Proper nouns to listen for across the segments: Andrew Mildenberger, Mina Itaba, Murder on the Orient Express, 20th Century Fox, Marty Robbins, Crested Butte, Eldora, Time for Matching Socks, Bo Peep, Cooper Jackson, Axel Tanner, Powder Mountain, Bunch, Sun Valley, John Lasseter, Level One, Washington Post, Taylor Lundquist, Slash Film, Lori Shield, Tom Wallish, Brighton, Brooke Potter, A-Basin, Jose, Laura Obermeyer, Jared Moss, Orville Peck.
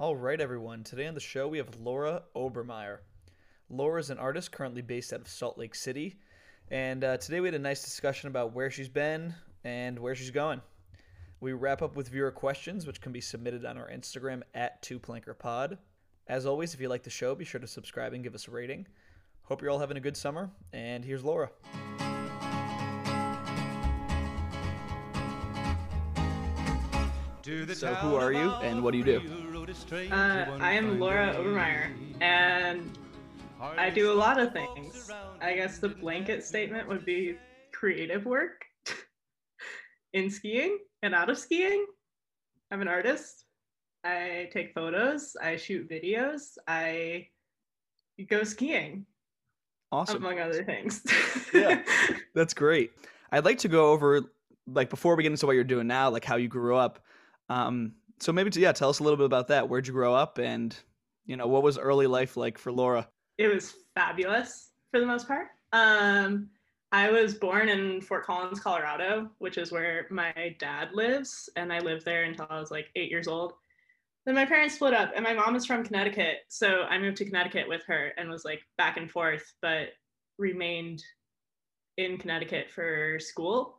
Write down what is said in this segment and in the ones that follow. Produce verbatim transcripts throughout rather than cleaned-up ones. All right, everyone. Today on the show, we have Laura Obermeyer. Laura is an artist currently based out of Salt Lake City. And uh, today we had a nice discussion about where she's been and where she's going. We wrap up with viewer questions, which can be submitted on our Instagram at two planker pod. As always, if you like the show, be sure to subscribe and give us a rating. Hope you're all having a good summer. And here's Laura. So who are you and what do you do? Uh, I am Laura Obermeyer, and I do a lot of things. I guess the blanket statement would be creative work in skiing and out of skiing. I'm an artist. I take photos. I shoot videos. I go skiing. Awesome. Among other things. Yeah, that's great. I'd like to go over, like, before we get into what you're doing now, like how you grew up. Um, So maybe, yeah, tell us a little bit about that. Where'd you grow up? And, you know, what was early life like for Laura? It was fabulous for the most part. Um, I was born in Fort Collins, Colorado, which is where my dad lives. And I lived there until I was like eight years old. Then my parents split up and my mom is from Connecticut. So I moved to Connecticut with her and was like back and forth, but remained in Connecticut for school.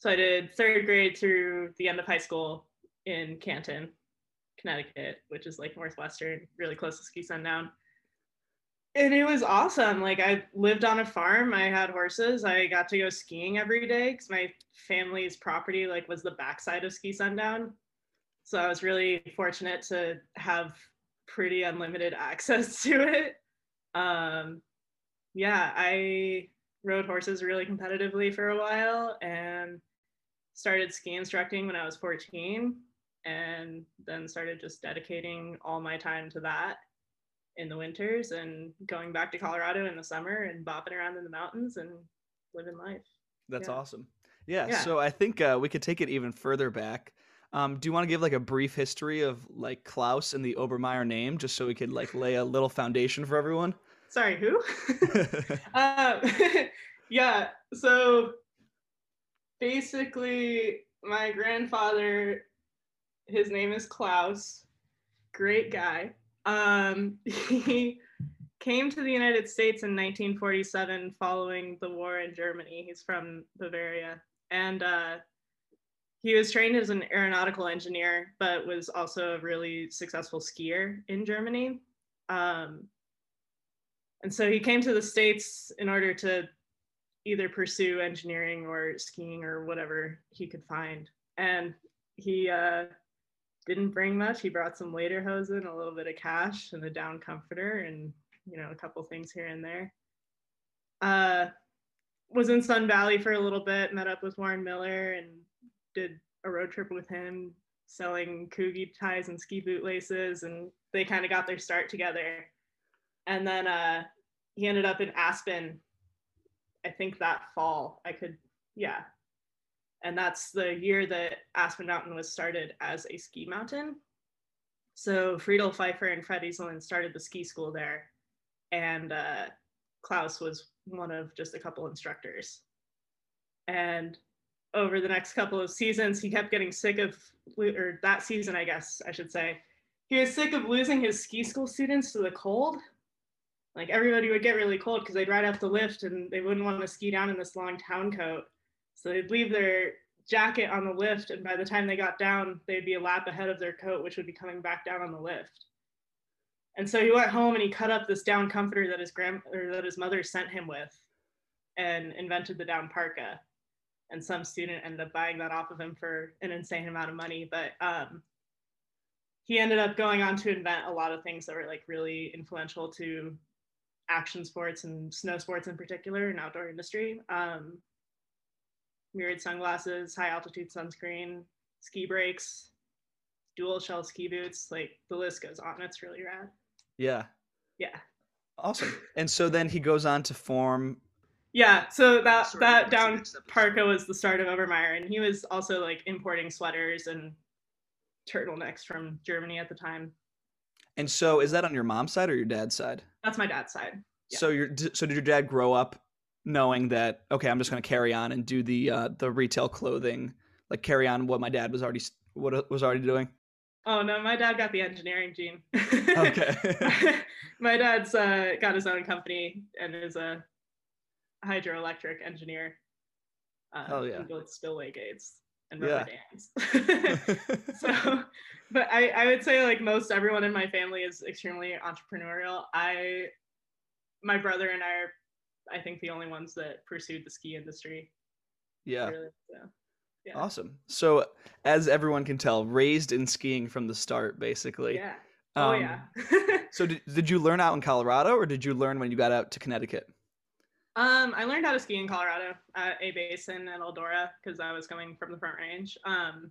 So I did third grade through the end of high school in Canton, Connecticut, which is like Northwestern, really close to Ski Sundown. And it was awesome. Like, I lived on a farm, I had horses, I got to go skiing every day because my family's property like was the backside of Ski Sundown. So I was really fortunate to have pretty unlimited access to it. Um, yeah, I rode horses really competitively for a while and started ski instructing when I was fourteen. And then started just dedicating all my time to that in the winters and going back to Colorado in the summer and bopping around in the mountains and living life. That's yeah. awesome. Yeah, yeah. So I think uh, we could take it even further back. Um, do you want to give like a brief history of like Klaus and the Obermeyer name, just so we could like lay a little foundation for everyone? Sorry, who? um, yeah. So basically my grandfather, his name is Klaus, great guy. Um, he came to the United States in nineteen forty-seven following the war in Germany. He's from Bavaria. And uh, he was trained as an aeronautical engineer, but was also a really successful skier in Germany. Um, and so he came to the States in order to either pursue engineering or skiing or whatever he could find. And he, uh, didn't bring much. He brought some lederhosen, a little bit of cash and a down comforter and, you know, a couple things here and there. Uh, was in Sun Valley for a little bit, met up with Warren Miller and did a road trip with him selling Koogie ties and ski boot laces. And they kind of got their start together. And then uh, he ended up in Aspen, I think that fall. I could, yeah. And that's the year that Aspen Mountain was started as a ski mountain. So Friedel Pfeiffer and Fred Easelin started the ski school there. And uh, Klaus was one of just a couple instructors. And over the next couple of seasons, he kept getting sick of, or that season, I guess I should say, he was sick of losing his ski school students to the cold. Like, everybody would get really cold because they'd ride up the lift and they wouldn't want to ski down in this long town coat. So they'd leave their jacket on the lift, and by the time they got down, they'd be a lap ahead of their coat, which would be coming back down on the lift. And so he went home and he cut up this down comforter that his grand or that his mother sent him with, and invented the down parka. And some student ended up buying that off of him for an insane amount of money. But um, he ended up going on to invent a lot of things that were like really influential to action sports and snow sports in particular, and outdoor industry. Um, Mirrored sunglasses, high altitude sunscreen, ski brakes, dual shell ski boots, like the list goes on. It's really rad. Yeah. Yeah. Awesome. And so then he goes on to form. Yeah. So that, Sorry, that down parka was the start of Obermeyer. And he was also like importing sweaters and turtlenecks from Germany at the time. And so is that on your mom's side or your dad's side? That's my dad's side. Yeah. So your so did your dad grow up knowing that, okay, I'm just going to carry on and do the uh, the retail clothing, like carry on what my dad was already what was already doing? Oh no, my dad got the engineering gene. Okay. My dad's uh, got his own company and is a hydroelectric engineer. Um, oh yeah. He builds spillway gates and rubber yeah. dams. So, but I, I would say like most everyone in my family is extremely entrepreneurial. I, my brother and I are, I think, the only ones that pursued the ski industry. Yeah. Really, so. Yeah. Awesome. So as everyone can tell, raised in skiing from the start, basically. Yeah. Oh, um, yeah. So did, did you learn out in Colorado, or did you learn when you got out to Connecticut? Um, I learned how to ski in Colorado at A-Basin and Eldora because I was coming from the Front Range. Um,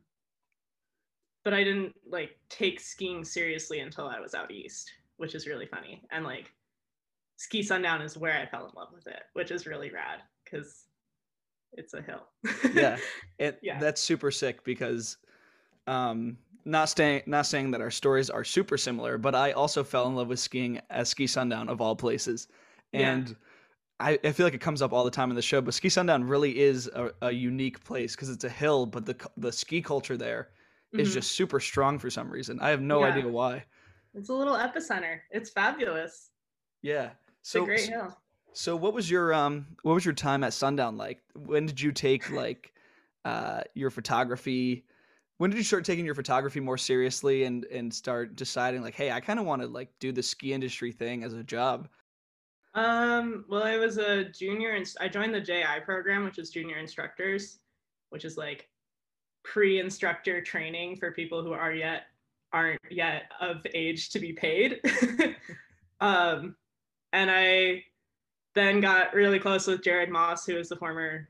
but I didn't like take skiing seriously until I was out east, which is really funny. And like Ski Sundown is where I fell in love with it, which is really rad because it's a hill. Yeah. It, yeah. That's super sick because um, not staying, not saying that our stories are super similar, but I also fell in love with skiing as Ski Sundown of all places. And yeah. I, I feel like it comes up all the time in the show, but Ski Sundown really is a, a unique place because it's a hill, but the, the ski culture there mm-hmm. is just super strong for some reason. I have no yeah. idea why. It's a little epicenter. It's fabulous. Yeah. So, it's a great hill. So what was your um what was your time at Sundown like? When did you take like uh your photography? When did you start taking your photography more seriously and and start deciding like, hey, I kind of want to like do the ski industry thing as a job? Um well, I was a junior and inst- I joined the J I program, which is junior instructors, which is like pre-instructor training for people who are yet aren't yet of age to be paid. um and I then got really close with Jared Moss, who is the former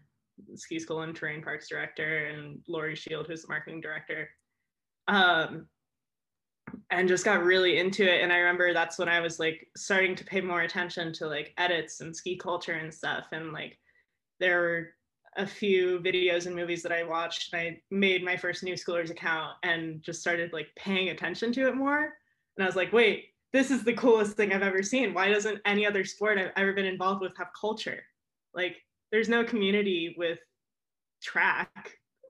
ski school and terrain parks director, and Lori Shield, who's the marketing director, um, and just got really into it. And I remember that's when I was like starting to pay more attention to like edits and ski culture and stuff. And like there were a few videos and movies that I watched, and I made my first New Schoolers account and just started like paying attention to it more. And I was like, wait, this is the coolest thing I've ever seen. Why doesn't any other sport I've ever been involved with have culture? Like there's no community with track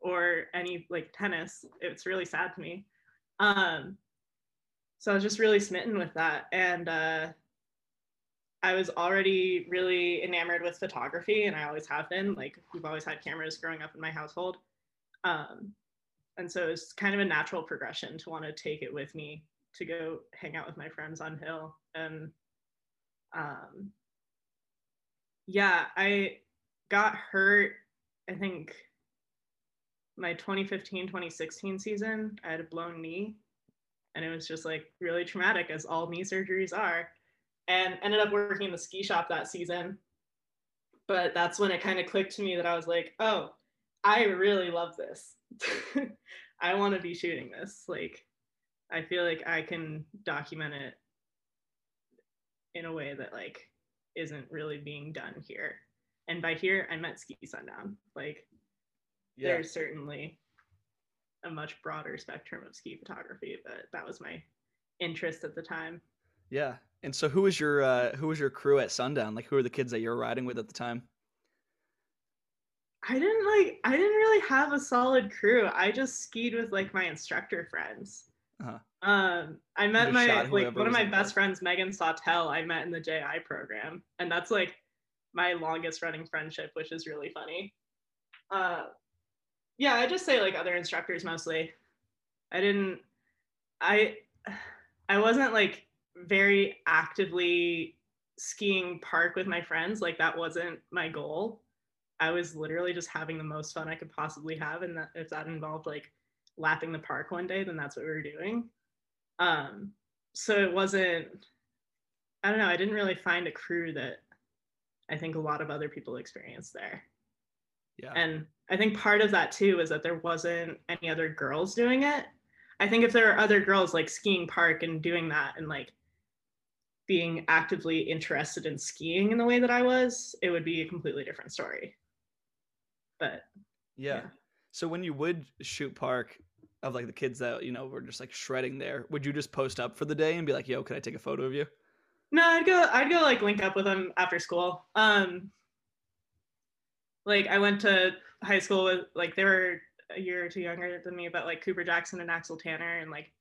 or any like tennis. It's really sad to me. Um, so I was just really smitten with that. And uh, I was already really enamored with photography, and I always have been. Like we've always had cameras growing up in my household. Um, and so it's kind of a natural progression to want to take it with me to go hang out with my friends on hill. And um, yeah, I got hurt, I think my twenty fifteen, twenty sixteen season, I had a blown knee, and it was just like really traumatic, as all knee surgeries are, and ended up working in the ski shop that season. But that's when it kind of clicked to me that I was like, oh, I really love this. I want to be shooting this. Like, I feel like I can document it in a way that like isn't really being done here. And by here, I meant Ski Sundown. Like yeah. There's certainly a much broader spectrum of ski photography, but that was my interest at the time. Yeah. And so who was your uh, who was your crew at Sundown? Like who were the kids that you were riding with at the time? I didn't like I didn't really have a solid crew. I just skied with like my instructor friends. Uh-huh. Um, I met my like one of my best friends, Megan Sautel. I met in the J I program, and that's like my longest running friendship, which is really funny. Uh, yeah, I just say like other instructors mostly. I didn't, I, I wasn't like very actively skiing park with my friends. Like that wasn't my goal. I was literally just having the most fun I could possibly have, and that, if that involved like lapping the park one day, then that's what we were doing. Um, so it wasn't, I don't know, I didn't really find a crew that I think a lot of other people experienced there. Yeah. And I think part of that too is that there wasn't any other girls doing it. I think if there are other girls like skiing park and doing that and like being actively interested in skiing in the way that I was, it would be a completely different story. But yeah. yeah. So when you would shoot park of like the kids that, you know, were just like shredding there, would you just post up for the day and be like, yo, can I take a photo of you? No, I'd go, I'd go like link up with them after school. Um, like I went to high school with like, they were a year or two younger than me, but like Cooper Jackson and Axel Tanner and like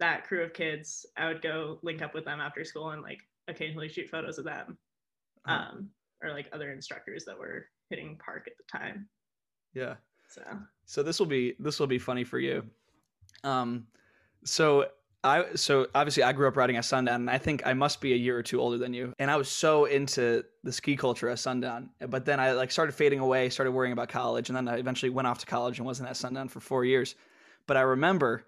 that crew of kids, I would go link up with them after school and like occasionally shoot photos of them, um, or like other instructors that were hitting park at the time. Yeah. So, so this will be, this will be funny for you. Um, so I, so obviously I grew up riding at Sundown, and I think I must be a year or two older than you. And I was so into the ski culture at Sundown, but then I like started fading away, started worrying about college. And then I eventually went off to college and wasn't at Sundown for four years. But I remember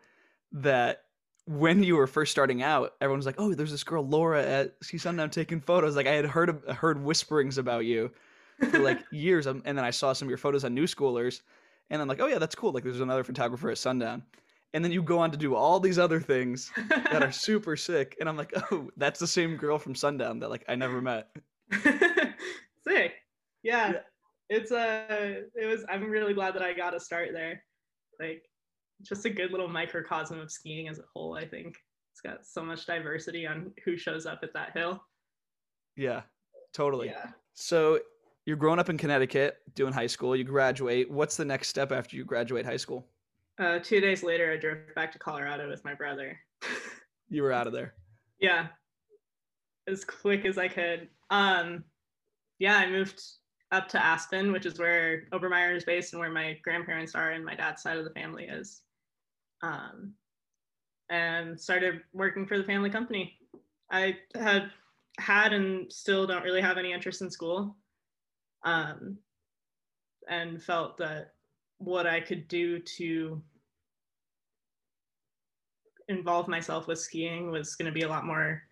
that when you were first starting out, everyone was like, oh, there's this girl, Laura at Ski Sundown taking photos. Like I had heard, of, heard whisperings about you for like years. And then I saw some of your photos on New Schoolers, and I'm like, oh yeah, that's cool. Like there's another photographer at Sundown. And then you go on to do all these other things that are super sick. And I'm like, oh, that's the same girl from Sundown that like I never met. Sick. Yeah. yeah. It's a, uh, it was, I'm really glad that I got a start there. Like just a good little microcosm of skiing as a whole. I think it's got so much diversity on who shows up at that hill. Yeah, totally. Yeah. So you're growing up in Connecticut, doing high school, you graduate. What's the next step after you graduate high school? Uh, two days later, I drove back to Colorado with my brother. You were out of there. Yeah. As quick as I could. Um, yeah, I moved up to Aspen, which is where Obermeyer is based and where my grandparents are and my dad's side of the family is. Um, and started working for the family company. I had had and still don't really have any interest in school, um, and felt that what I could do to involve myself with skiing was going to be a lot more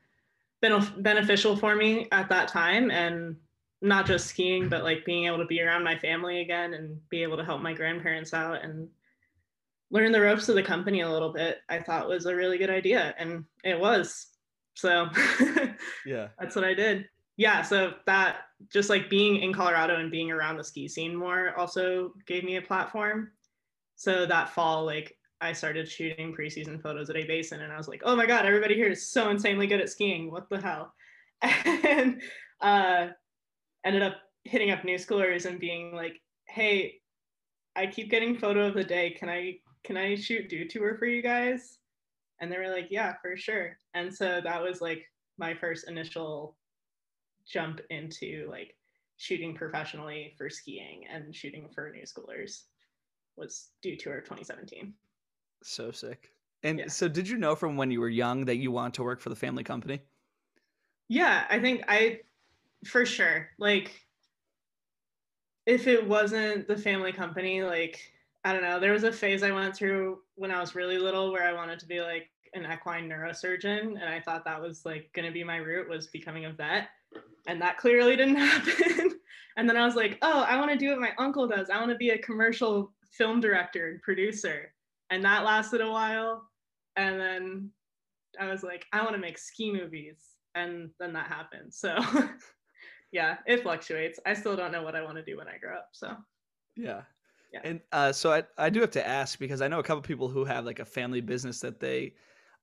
benef- beneficial for me at that time. And not just skiing, but like being able to be around my family again and be able to help my grandparents out and learn the ropes of the company a little bit, I thought was a really good idea. And it was. So yeah, that's what I did. Yeah, so that just like being in Colorado and being around the ski scene more also gave me a platform. So that fall, like I started shooting preseason photos at a basin, and I was like, oh my God, everybody here is so insanely good at skiing. What the hell? And uh, ended up hitting up New Schoolers and being like, hey, I keep getting photo of the day. Can I, can I shoot Dew Tour for you guys? And they were like, yeah, for sure. And so that was like my first initial jump into like shooting professionally for skiing and shooting for New Schoolers was Dew Tour twenty seventeen. So sick. And yeah. So did you know from when you were young that you wanted to work for the family company? Yeah, I think I, for sure. Like if it wasn't the family company, like, I don't know, there was a phase I went through when I was really little where I wanted to be like an equine neurosurgeon. And I thought that was like going to be my route, was becoming a vet. And that clearly didn't happen. And then I was like, oh, I want to do what my uncle does. I want to be a commercial film director and producer. And that lasted a while. And then I was like, I want to make ski movies. And then that happened. So yeah, it fluctuates. I still don't know what I want to do when I grow up. So yeah. yeah. And uh, so I, I do have to ask, because I know a couple people who have like a family business that they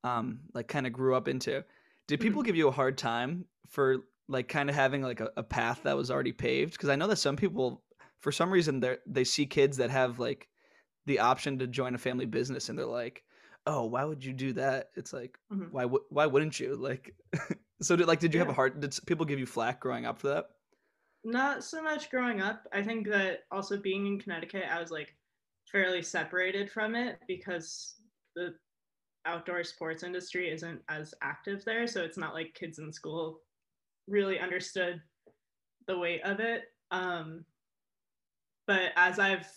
um, like kind of grew up into. Did people mm-hmm. give you a hard time for like kind of having like a, a path that was already paved? Because I know that some people, for some reason, they they see kids that have like the option to join a family business, and they're like, oh, why would you do that? It's like, mm-hmm. why w- why wouldn't you? Like, so did, like, did you yeah. have a hard, did people give you flack growing up for that? Not so much growing up. I think that also being in Connecticut, I was like fairly separated from it because the outdoor sports industry isn't as active there. So it's not like kids in school really understood the weight of it. Um, but as I've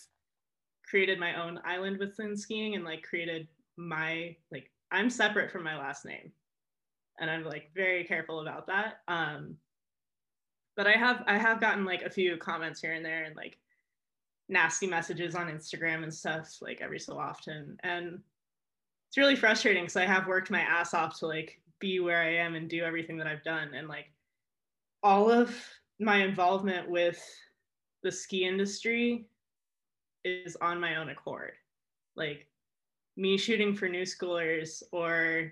created my own island within skiing and like created my, like, I'm separate from my last name, and I'm like very careful about that. Um, but I have, I have gotten like a few comments here and there and like nasty messages on Instagram and stuff like every so often. And it's really frustrating because I have worked my ass off to like be where I am and do everything that I've done. And like all of my involvement with the ski industry is on my own accord. Like me shooting for New Schoolers or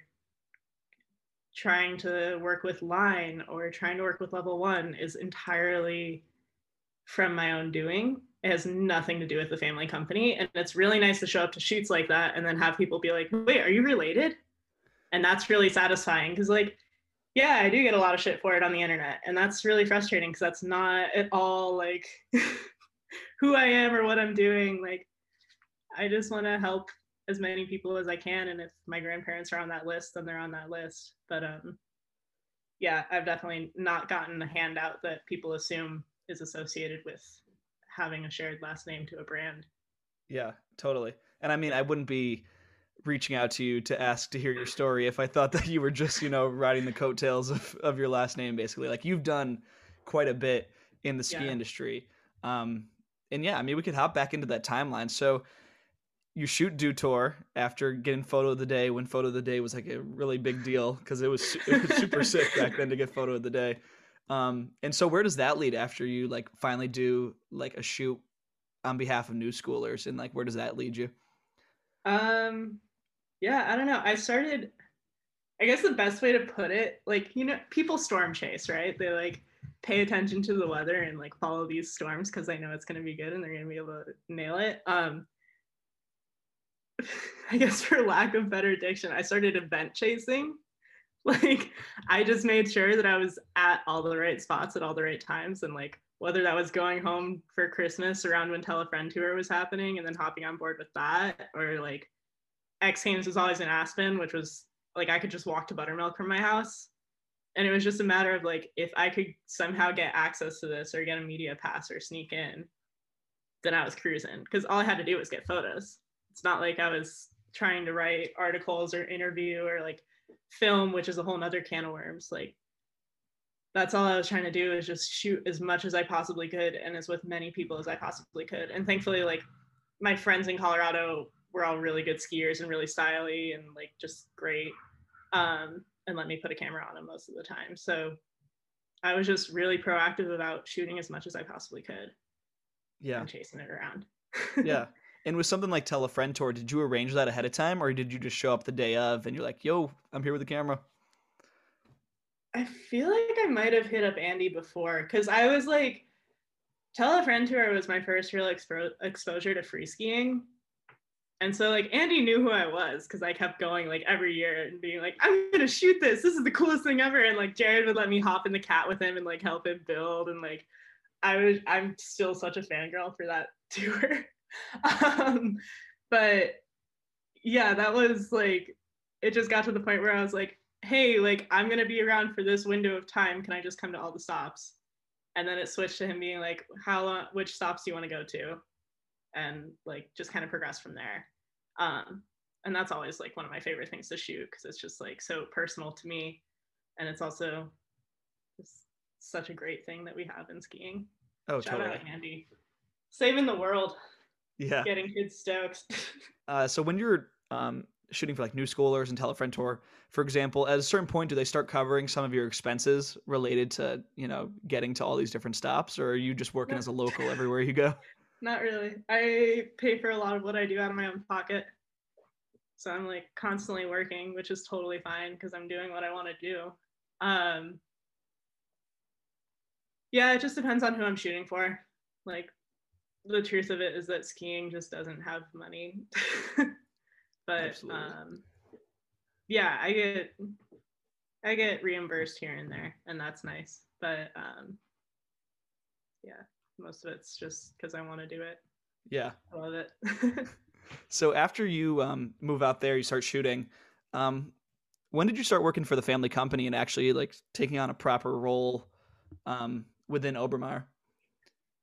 trying to work with Line or trying to work with Level One is entirely from my own doing. It has nothing to do with the family company. And it's really nice to show up to shoots like that and then have people be like, wait, are you related? And that's really satisfying because, like, yeah, I do get a lot of shit for it on the internet. And that's really frustrating because that's not at all like who I am or what I'm doing. Like, I just want to help as many people as I can. And if my grandparents are on that list, then they're on that list. But um, yeah, I've definitely not gotten the handout that people assume is associated with having a shared last name to a brand. Yeah, totally. And I mean, I wouldn't be reaching out to you to ask to hear your story if I thought that you were just, you know, riding the coattails of, of your last name, basically. Like, you've done quite a bit in the ski yeah. industry. Um, and yeah, I mean, we could hop back into that timeline. So you shoot Dew Tour after getting Photo of the Day, when Photo of the Day was like a really big deal because it was, it was super sick back then to get Photo of the Day. Um, and so where does that lead after you like finally do like a shoot on behalf of New Schoolers, and like, where does that lead you? Um, yeah, I don't know. I started, I guess the best way to put it, like, you know, people storm chase, right? They like pay attention to the weather and like follow these storms because they know it's going to be good and they're going to be able to nail it. Um, I guess for lack of better diction, I started event chasing. Like, I just made sure that I was at all the right spots at all the right times, and like, whether that was going home for Christmas around when Tell a Friend Tour was happening and then hopping on board with that, or like X Games was always in Aspen, which was like, I could just walk to Buttermilk from my house. And it was just a matter of like, if I could somehow get access to this or get a media pass or sneak in, then I was cruising, because all I had to do was get photos. It's not like I was trying to write articles or interview or like film, which is a whole nother can of worms. Like, that's all I was trying to do, is just shoot as much as I possibly could and as with many people as I possibly could. And thankfully, like, my friends in Colorado were all really good skiers and really styly and like just great, um, and let me put a camera on them most of the time. So I was just really proactive about shooting as much as I possibly could. Yeah. And chasing it around. Yeah. And with something like Tell a Friend Tour, did you arrange that ahead of time, or did you just show up the day of and you're like, yo, I'm here with the camera? I feel like I might have hit up Andy before, because I was like, Tell a Friend Tour was my first real expo- exposure to free skiing. And so like, Andy knew who I was, because I kept going like every year and being like, I'm going to shoot this. This is the coolest thing ever. And like, Jared would let me hop in the cat with him and like help him build. And like, I was, I'm still such a fangirl for that tour. um, but yeah, that was like, it just got to the point where I was like, hey, like, I'm going to be around for this window of time. Can I just come to all the stops? And then it switched to him being like, how long, which stops do you want to go to? And like, just kind of progress from there. Um, and that's always like one of my favorite things to shoot, because it's just like so personal to me. And it's also just such a great thing that we have in skiing. Oh, shout totally. Out Andy. Saving the world. Yeah. Getting kids stoked. uh, so when you're, um, shooting for like New Schoolers and Tell a Friend Tour, for example, at a certain point, do they start covering some of your expenses related to, you know, getting to all these different stops, or are you just working no. as a local everywhere you go? Not really. I pay for a lot of what I do out of my own pocket. So I'm like constantly working, which is totally fine, because I'm doing what I want to do. Um, yeah, it just depends on who I'm shooting for. Like, the truth of it is that skiing just doesn't have money. But um, yeah, I get I get reimbursed here and there, and that's nice. But um, yeah, most of it's just because I want to do it. Yeah, I love it. So after you um, move out there, you start shooting. Um, when did you start working for the family company and actually like taking on a proper role um, within Obermeyer?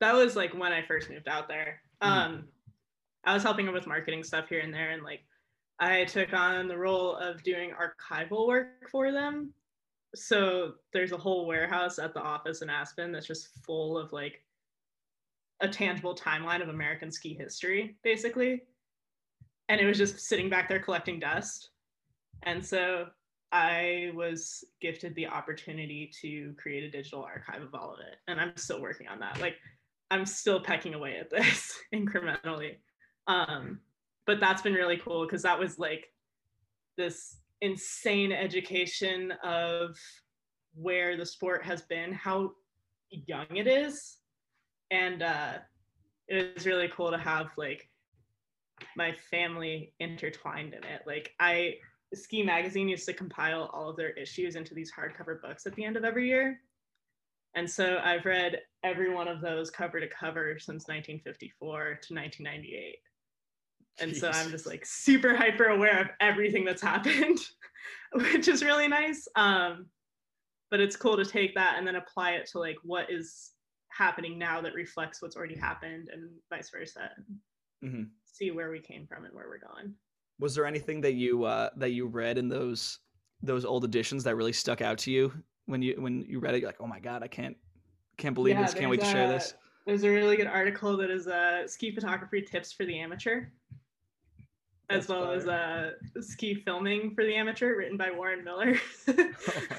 That was like when I first moved out there. Um, mm. I was helping with marketing stuff here and there, and like, I took on the role of doing archival work for them. So there's a whole warehouse at the office in Aspen that's just full of like a tangible timeline of American ski history, basically. And it was just sitting back there collecting dust. And so I was gifted the opportunity to create a digital archive of all of it. And I'm still working on that. Like, I'm still pecking away at this incrementally. Um, But that's been really cool, because that was like this insane education of where the sport has been, how young it is. And uh, it was really cool to have like my family intertwined in it. Like, I Ski Magazine used to compile all of their issues into these hardcover books at the end of every year. And so I've read every one of those cover to cover since nineteen fifty-four to nineteen ninety-eight. And Jeez. So I'm just like super hyper aware of everything that's happened, which is really nice. Um, but it's cool to take that and then apply it to like what is happening now that reflects what's already happened and vice versa. Mm-hmm. See where we came from and where we're going. Was there anything that you uh, that you read in those those old editions that really stuck out to you when you when you read it? You're like, oh my god, I can't can't believe yeah, this. Can't wait to share a, this. There's a really good article that is uh, ski photography tips for the amateur, That's as well fire. as uh, ski filming for the amateur, written by Warren Miller. Oh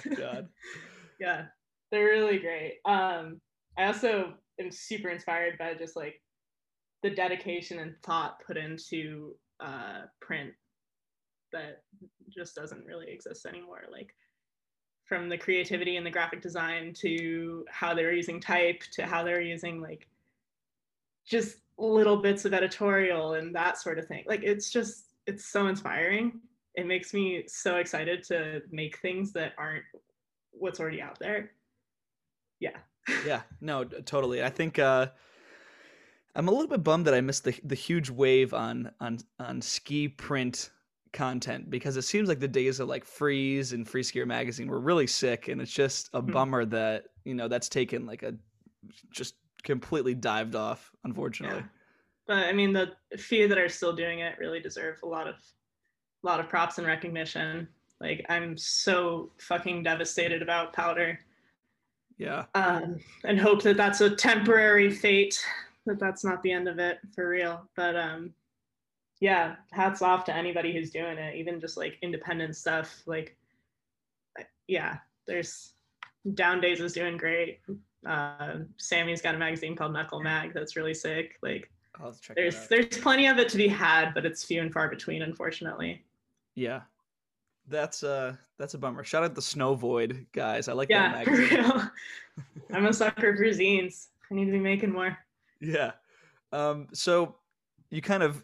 my god. Yeah, they're really great. Um, I also am super inspired by just like the dedication and thought put into uh print that just doesn't really exist anymore, like from the creativity and the graphic design to how they were using type to how they were using like just little bits of editorial and that sort of thing. Like it's just, it's so inspiring. It makes me so excited to make things that aren't what's already out there. Yeah. Yeah, no, totally. I think uh I'm a little bit bummed that I missed the the huge wave on on on ski print content, because it seems like the days of like Freeze and Free Skier Magazine were really sick, and it's just a mm-hmm. bummer that, you know, that's taken like a just completely dived off, unfortunately. Yeah. But I mean, the few that are still doing it really deserve a lot of a lot of props and recognition. Like I'm so fucking devastated about Powder. Yeah. Um, and hope that that's a temporary fate. That that's not the end of it for real. But um, yeah, hats off to anybody who's doing it, even just like independent stuff. Like, yeah, there's Down Days is doing great. Uh, Sammy's got a magazine called Knuckle Mag that's really sick. Like, I'll check there's it out. There's plenty of it to be had, but it's few and far between, unfortunately. Yeah, that's uh that's a bummer. Shout out the Snow Void guys. I like yeah, that magazine. For real. I'm a sucker for zines. I need to be making more. Yeah. Um, so you kind of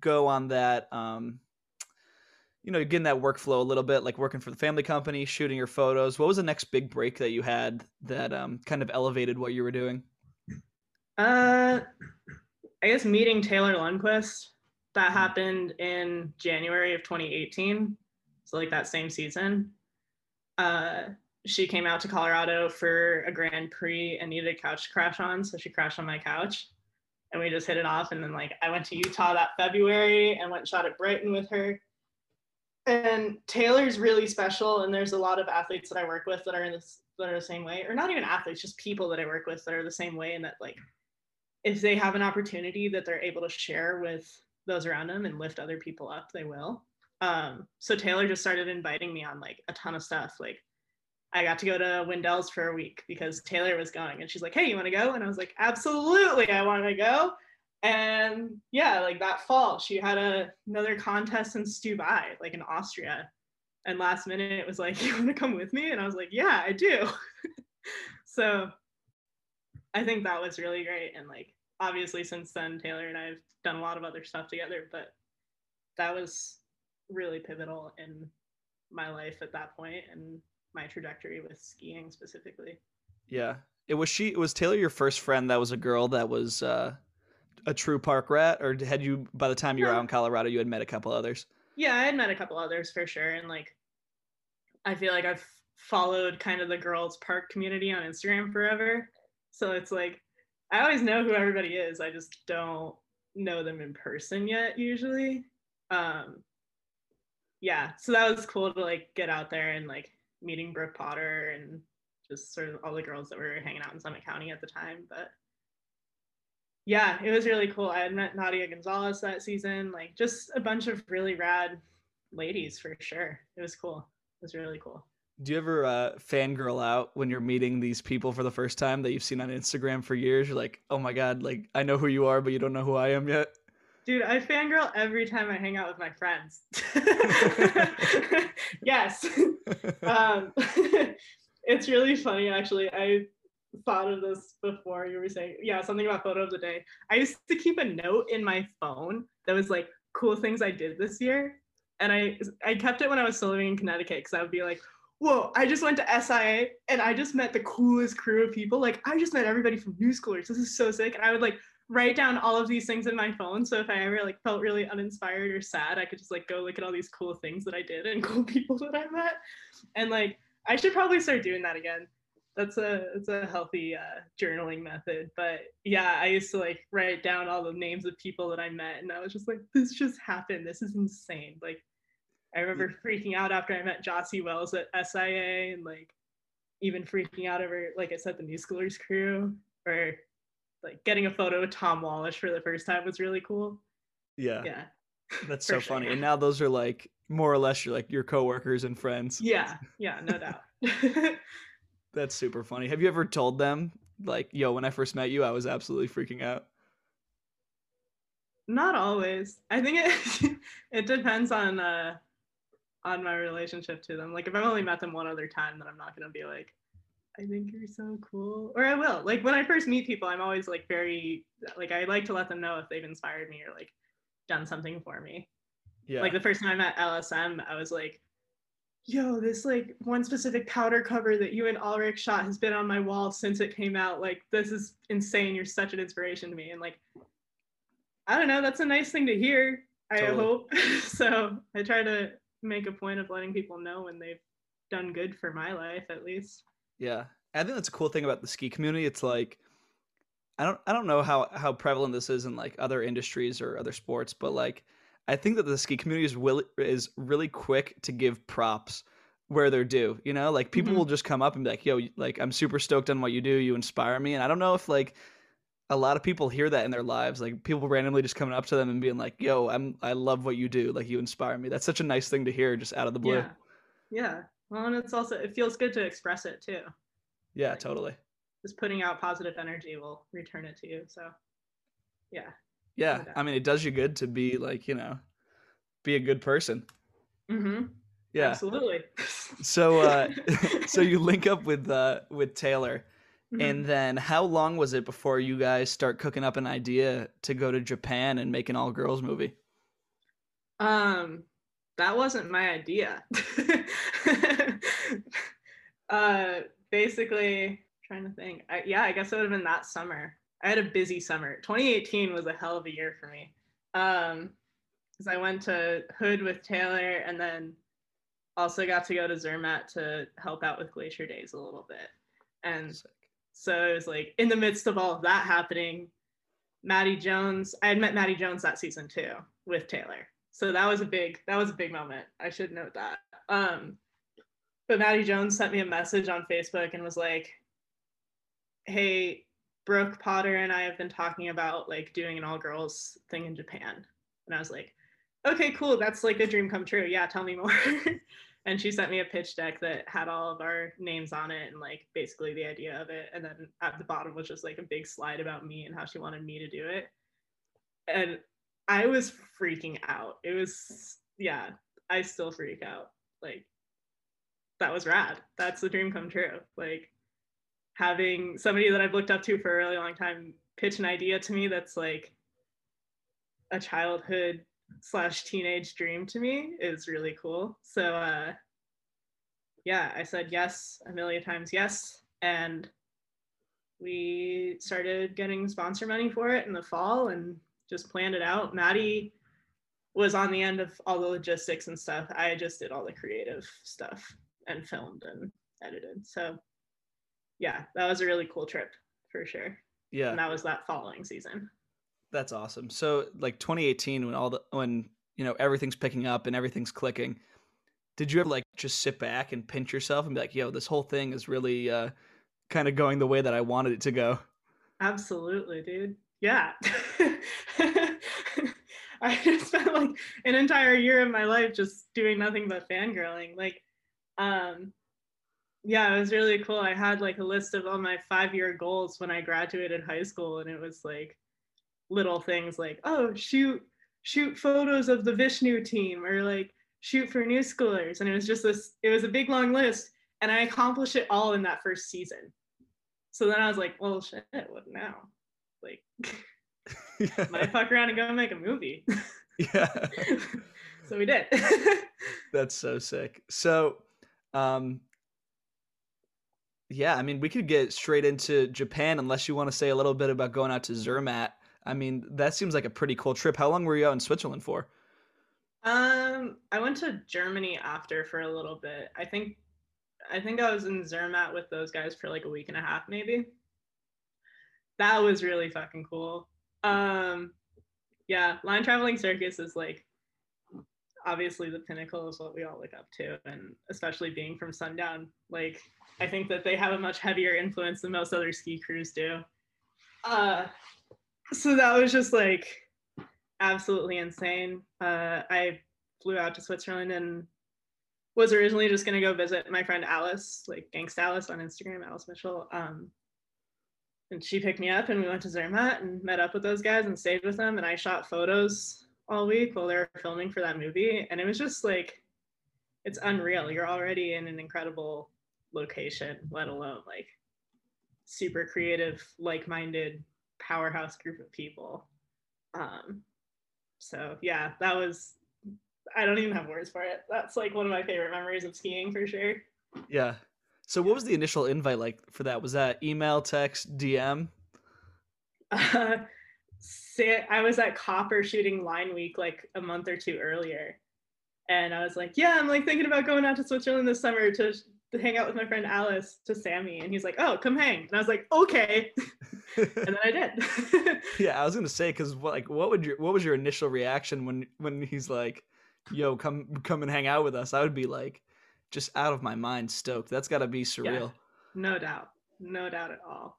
go on that, um, you know, you get in that workflow a little bit, like working for the family company, shooting your photos. What was the next big break that you had that um, kind of elevated what you were doing? Uh, I guess meeting Taylor Lundquist. That happened in January of twenty eighteen. So like that same season. Uh She came out to Colorado for a Grand Prix and needed a couch to crash on, so she crashed on my couch, and we just hit it off. And then, like, I went to Utah that February and went and shot at Brighton with her. And Taylor's really special, and there's a lot of athletes that I work with that are in this that are the same way, or not even athletes, just people that I work with that are the same way. And that, like, if they have an opportunity that they're able to share with those around them and lift other people up, they will. Um, so Taylor just started inviting me on like a ton of stuff, like. I got to go to Wendell's for a week because Taylor was going, and she's like, hey, you want to go? And I was like, absolutely, I want to go. And yeah, like that fall, she had a, another contest in Stubai, like in Austria. And last minute it was like, you want to come with me? And I was like, yeah, I do. So I think that was really great. And like, obviously since then, Taylor and I have done a lot of other stuff together, but that was really pivotal in my life at that point. And my trajectory with skiing specifically. Yeah. It was she, was Taylor your first friend that was a girl that was uh, a true park rat, or had you, by the time you were out in Colorado, you had met a couple others? Yeah, I had met a couple others for sure. And like, I feel like I've followed kind of the girls park community on Instagram forever. So it's like, I always know who everybody is. I just don't know them in person yet usually. Um, yeah. So that was cool to like get out there and like, meeting Brooke Potter and just sort of all the girls that were hanging out in Summit County at the time. But yeah, it was really cool. I had met Nadia Gonzalez that season, like just a bunch of really rad ladies for sure. It was cool. It was really cool. Do you ever uh, fangirl out when you're meeting these people for the first time that you've seen on Instagram for years? You're like, oh my God, like I know who you are, but you don't know who I am yet. Dude, I fangirl every time I hang out with my friends. Yes. Um, it's really funny, actually. I thought of this before you were saying, yeah, something about photo of the day. I used to keep a note in my phone that was like, cool things I did this year. And I I kept it when I was still living in Connecticut, because I would be like, whoa, I just went to S I A and I just met the coolest crew of people. Like, I just met everybody from New Schoolers. This is so sick. And I would like write down all of these things in my phone. So if I ever like felt really uninspired or sad, I could just like go look at all these cool things that I did and cool people that I met. And like, I should probably start doing that again. That's a, it's a healthy uh, journaling method. But yeah, I used to like write down all the names of people that I met. And I was just like, this just happened. This is insane. Like, I remember freaking out after I met Jossie Wells at S I A, and like even freaking out over, like I said, the New Schoolers crew, or like getting a photo of Tom Wallish for the first time was really cool. Yeah. Yeah. That's so sure. funny. And now those are like more or less your like your coworkers and friends. Yeah. Yeah, no doubt. That's super funny. Have you ever told them like, yo, when I first met you, I was absolutely freaking out? Not always. I think it it depends on uh on my relationship to them. Like, if I've only met them one other time, then I'm not gonna be like, I think you're so cool. Or I will. Like, when I first meet people, I'm always like very like, I like to let them know if they've inspired me or like done something for me. Yeah. Like the first time I met L S M, I was like, yo, this like one specific powder cover that you and Ulrich shot has been on my wall since it came out. Like, this is insane. You're such an inspiration to me. And like, I don't know, that's a nice thing to hear. Totally. I hope. So I try to make a point of letting people know when they've done good for my life, at least. Yeah, I think that's a cool thing about the ski community. It's like, I don't I don't know how how prevalent this is in like other industries or other sports, but like I think that the ski community is will is really quick to give props where they're due, you know? Like, people mm-hmm. will just come up and be like, yo, like, I'm super stoked on what you do, you inspire me. And I don't know if like a lot of people hear that in their lives, like people randomly just coming up to them and being like, yo, I'm, I love what you do. Like, you inspire me. That's such a nice thing to hear just out of the blue. Yeah. Yeah. Well, and it's also, it feels good to express it too. Yeah, like, totally. Just putting out positive energy will return it to you. So yeah. Yeah. I mean, it does you good to be like, you know, be a good person. Mm-hmm. Yeah, absolutely. So, uh, so you link up with, uh, with Taylor. Mm-hmm. And then how long was it before you guys start cooking up an idea to go to Japan and make an all girls movie? Um, that wasn't my idea. uh, basically trying to think. I, yeah, I guess it would have been that summer. I had a busy summer. twenty eighteen was a hell of a year for me. Um, cause I went to Hood with Taylor and then also got to go to Zermatt to help out with Glacier Days a little bit. And so it was like in the midst of all of that happening, Maddie Jones, I had met Maddie Jones that season too with Taylor. So that was a big, that was a big moment. I should note that. Um, but Maddie Jones sent me a message on Facebook and was like, hey, Brooke Potter and I have been talking about like doing an all girls thing in Japan. And I was like, okay, cool. That's like a dream come true. Yeah. Tell me more. And she sent me a pitch deck that had all of our names on it and like basically the idea of it. And then at the bottom was just like a big slide about me and how she wanted me to do it. And I was freaking out. It was, yeah, I still freak out. Like, that was rad. That's the dream come true. Like, having somebody that I've looked up to for a really long time pitch an idea to me that's like a childhood slash teenage dream to me is really cool. So uh yeah, I said yes a million times yes, and we started getting sponsor money for it in the fall and just planned it out. Maddie was on the end of all the logistics and stuff. I just did all the creative stuff and filmed and edited. So yeah, that was a really cool trip for sure. Yeah, and that was that following season. That's awesome. So like twenty eighteen, when all the, when, you know, everything's picking up and everything's clicking, did you ever like just sit back and pinch yourself and be like, yo, this whole thing is really uh, kind of going the way that I wanted it to go? Absolutely, dude. Yeah. I just spent like an entire year of my life just doing nothing but fangirling. Like, um, yeah, it was really cool. I had like a list of all my five-year goals when I graduated high school, and it was like little things like, oh, shoot shoot photos of the Vishnu team, or like shoot for New Schoolers. And it was just this, it was a big long list, and I accomplished it all in that first season. So then I was like, well shit, what now? Like, might fuck around and go make a movie. Yeah. So we did. That's so sick. So, um, yeah, I mean, we could get straight into Japan unless you want to say a little bit about going out to Zermatt. I mean, that seems like a pretty cool trip. How long were you out in Switzerland for? Um, I went to Germany after for a little bit. I think, I think I was in Zermatt with those guys for like a week and a half, maybe. That was really fucking cool. Um, yeah, Line Traveling Circus is like obviously the pinnacle is what we all look up to, and especially being from Sundown, like I think that they have a much heavier influence than most other ski crews do. Uh, so that was just like absolutely insane. Uh, I flew out to Switzerland and was originally just gonna go visit my friend Alice, like Gangsta Alice on Instagram, Alice Mitchell. Um, and she picked me up and we went to Zermatt and met up with those guys and stayed with them. And I shot photos all week while they were filming for that movie. And it was just like, it's unreal. You're already in an incredible location, let alone like super creative, like-minded powerhouse group of people. Um, so yeah, that was, I don't even have words for it. That's like one of my favorite memories of skiing for sure. Yeah. So what was the initial invite like for that? Was that email, text, D M? Uh, I was at Copper shooting Line Week like a month or two earlier. And I was like, yeah, I'm like thinking about going out to Switzerland this summer to, to hang out with my friend Alice, to Sammy. And he's like, oh, come hang. And I was like, okay. And then I did. Yeah, I was going to say, because what, like, what would your, what was your initial reaction when, when he's like, yo, come, come and hang out with us? I would be like, just out of my mind stoked. That's got to be surreal. Yeah, no doubt. No doubt at all.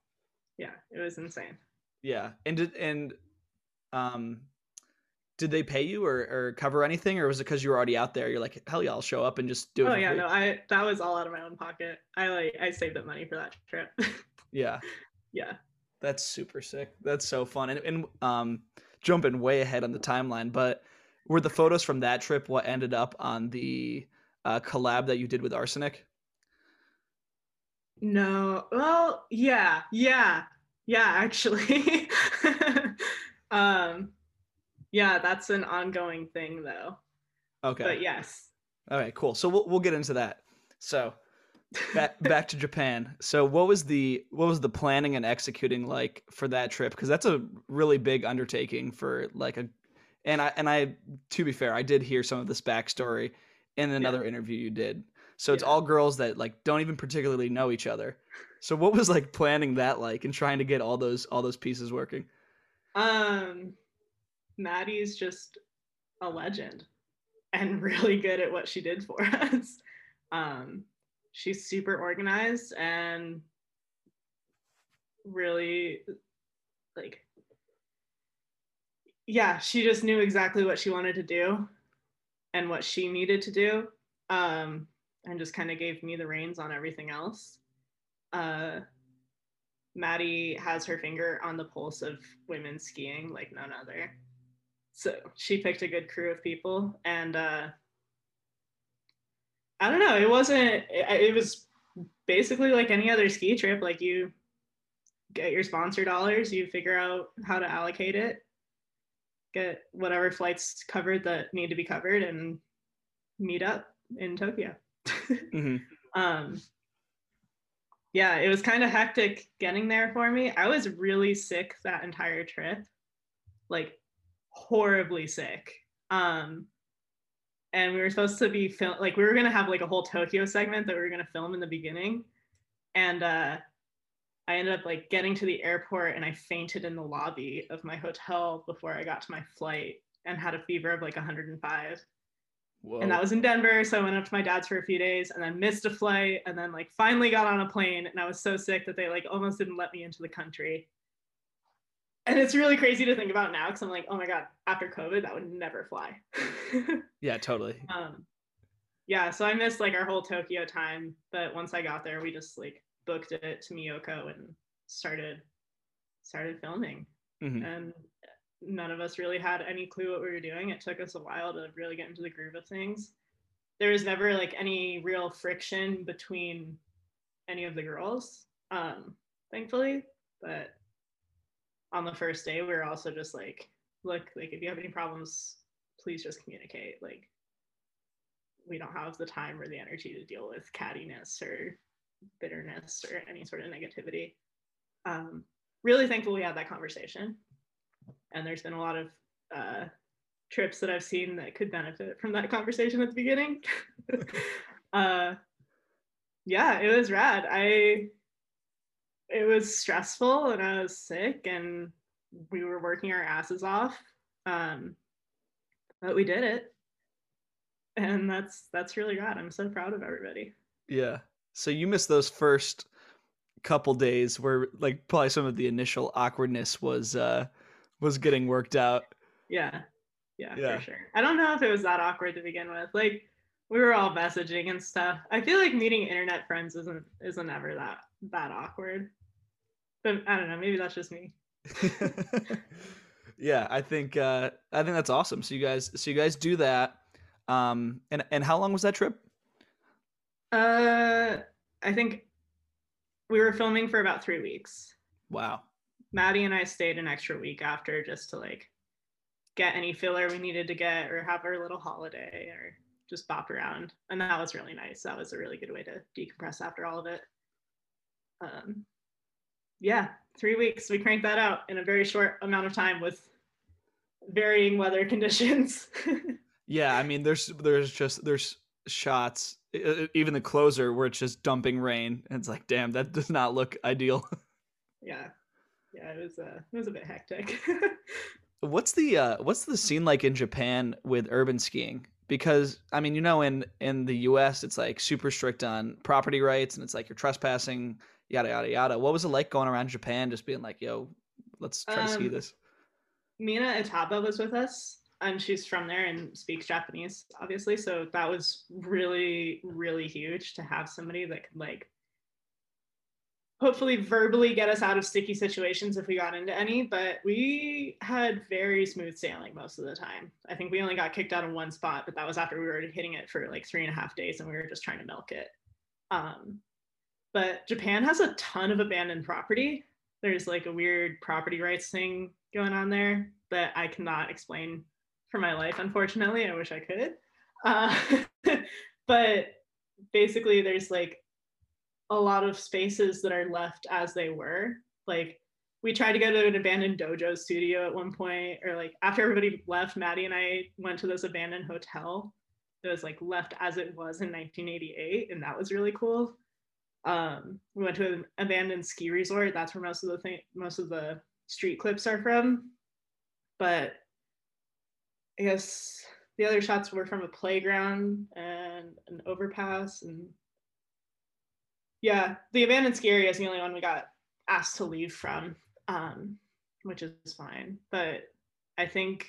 Yeah, it was insane. Yeah. And did, and um, did they pay you or, or cover anything, or was it because you were already out there? You're like, hell yeah, I'll show up and just do it. Oh yeah, free. No, I, that was all out of my own pocket. I like, I saved up money for that trip. Yeah. Yeah. That's super sick. That's so fun. And, and um, jumping way ahead on the timeline, but were the photos from that trip what ended up on the Uh, collab that you did with Arsenic? No. Well, yeah, yeah, yeah, actually. um, yeah, that's an ongoing thing though. Okay. But yes. All right, cool. So we'll we'll get into that. So back back to Japan. So what was the what was the planning and executing like for that trip? Because that's a really big undertaking for like a, and I and I to be fair, I did hear some of this backstory in another yeah. interview you did. So yeah. It's all girls that like don't even particularly know each other. So what was like planning that like and trying to get all those all those pieces working? Um, Maddie's just a legend and really good at what she did for us. Um, she's super organized and really like, yeah, she just knew exactly what she wanted to do and what she needed to do, um, and just kind of gave me the reins on everything else. Uh, Maddie has her finger on the pulse of women skiing like none other. So she picked a good crew of people, and uh, I don't know, it wasn't, it, it was basically like any other ski trip, like you get your sponsor dollars, you figure out how to allocate it, get whatever flights covered that need to be covered, and meet up in Tokyo. Mm-hmm. Um, yeah, it was kind of hectic getting there for me. I was really sick that entire trip, like horribly sick. Um, and we were supposed to be film- like we were gonna have like a whole Tokyo segment that we were gonna film in the beginning, and uh, I ended up like getting to the airport and I fainted in the lobby of my hotel before I got to my flight, and had a fever of like one hundred five. Whoa. And that was in Denver. So I went up to my dad's for a few days and then missed a flight, and then like finally got on a plane, and I was so sick that they like almost didn't let me into the country. And it's really crazy to think about now, because I'm like, oh my God, after COVID, that would never fly. Yeah, totally. Um, yeah. So I missed like our whole Tokyo time, but once I got there, we just like booked it to Miyoko and started started filming. Mm-hmm. And none of us really had any clue what we were doing. It took us a while to really get into the groove of things. There was never like any real friction between any of the girls, um, thankfully. But on the first day, we were also just like, look, like if you have any problems, please just communicate. Like we don't have the time or the energy to deal with cattiness or bitterness or any sort of negativity. Um, really thankful we had that conversation. And there's been a lot of uh, trips that I've seen that could benefit from that conversation at the beginning. uh, yeah, it was rad. I, it was stressful and I was sick and we were working our asses off, um, but we did it. And that's, that's really rad. I'm so proud of everybody. Yeah. So you missed those first couple days where like probably some of the initial awkwardness was, uh, was getting worked out. Yeah. Yeah, yeah, for sure. I don't know if it was that awkward to begin with. Like we were all messaging and stuff. I feel like meeting internet friends isn't isn't ever that that awkward. But I don't know, maybe that's just me. Yeah, I think uh I think that's awesome. So you guys so you guys do that. Um and, and how long was that trip? Uh I think we were filming for about three weeks. Wow. Maddie and I stayed an extra week after just to like get any filler we needed to get or have our little holiday or just bop around. And that was really nice. That was a really good way to decompress after all of it. Um, yeah, three weeks. We cranked that out in a very short amount of time with varying weather conditions. Yeah, I mean, there's there's just there's shots, even the closer where it's just dumping rain. And it's like, damn, that does not look ideal. Yeah, yeah, it was uh, it was a bit hectic. What's the uh, what's the scene like in Japan with urban skiing? Because I mean, you know, in in the U S it's like super strict on property rights, and it's like you're trespassing, yada yada yada. What was it like going around Japan, just being like, "Yo, let's try um, to ski this"? Mina Itaba was with us, and she's from there and speaks Japanese, obviously. So that was really really huge to have somebody that could like hopefully verbally get us out of sticky situations if we got into any, but we had very smooth sailing most of the time. I think we only got kicked out in one spot, but that was after we were hitting it for like three and a half days and we were just trying to milk it. Um, but Japan has a ton of abandoned property. There's like a weird property rights thing going on there that I cannot explain for my life, unfortunately. I wish I could. Uh, but basically there's like a lot of spaces that are left as they were. Like we tried to go to an abandoned dojo studio at one point, or like after everybody left, Maddie and I went to this abandoned hotel that was like left as it was in nineteen eighty-eight. And that was really cool. Um, we went to an abandoned ski resort. That's where most of the thing, most of the street clips are from. But I guess the other shots were from a playground and an overpass and yeah, the abandoned ski area is the only one we got asked to leave from, um, which is fine. But I think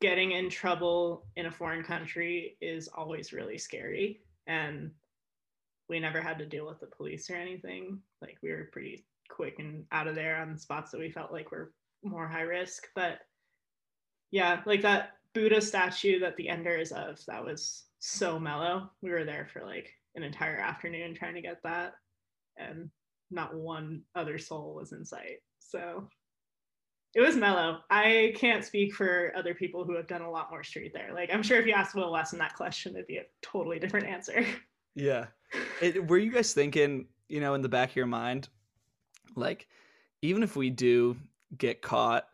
getting in trouble in a foreign country is always really scary. And we never had to deal with the police or anything. Like we were pretty quick and out of there on spots that we felt like were more high risk. But yeah, like that Buddha statue that the Ender is of, that was so mellow. We were there for like an entire afternoon trying to get that, and not one other soul was in sight. So it was mellow. I can't speak for other people who have done a lot more street there. Like I'm sure if you asked Will Wesson that question, it'd be a totally different answer. Yeah. It, were you guys thinking, you know, in the back of your mind, like even if we do get caught,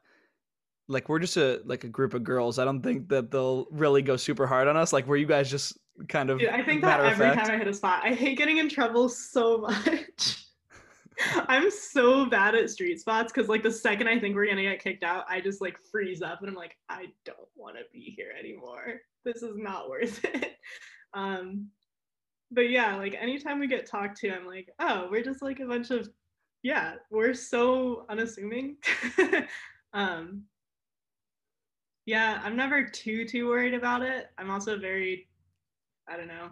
like we're just a like a group of girls, I don't think that they'll really go super hard on us. Like were you guys just kind of Dude, I think that every fact. time I hit a spot, I hate getting in trouble so much. I'm so bad at street spots because like the second I think we're gonna get kicked out, I just like freeze up and I'm like, I don't want to be here anymore. This is not worth it. Um, but yeah, like anytime we get talked to, I'm like, oh, we're just like a bunch of, yeah, we're so unassuming. um, yeah, I'm never too too worried about it. I'm also very I don't know.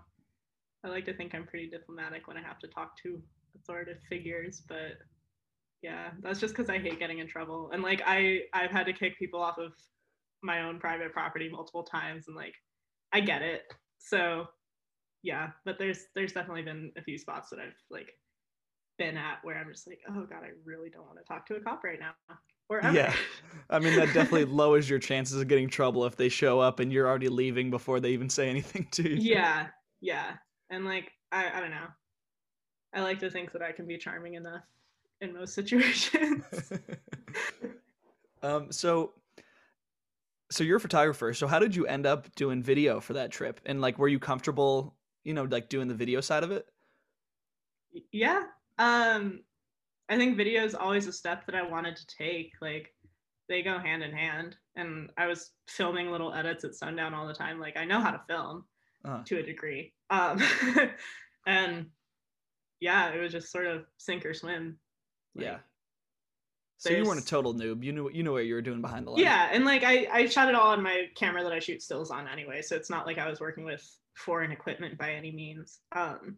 I like to think I'm pretty diplomatic when I have to talk to authoritative figures, but yeah, that's just because I hate getting in trouble. And like, I, I've had to kick people off of my own private property multiple times and like, I get it. So yeah, but there's, there's definitely been a few spots that I've like been at where I'm just like, oh God, I really don't want to talk to a cop right now. or ever. Yeah. I mean, that definitely lowers your chances of getting trouble if they show up and you're already leaving before they even say anything to you. Yeah. Yeah. And like, I, I don't know. I like to think that I can be charming enough in most situations. um, so, so you're a photographer. So how did you end up doing video for that trip? And like, were you comfortable, you know, like doing the video side of it? Yeah. Um, I think video is always a step that I wanted to take. Like, they go hand in hand, and I was filming little edits at sundown all the time. Like, I know how to film uh. to a degree. Um, and yeah, it was just sort of sink or swim. Like, yeah. So you weren't a total noob. You knew you knew what you were doing behind the lens. Yeah. And like, I, I shot it all on my camera that I shoot stills on anyway. So it's not like I was working with foreign equipment by any means, um,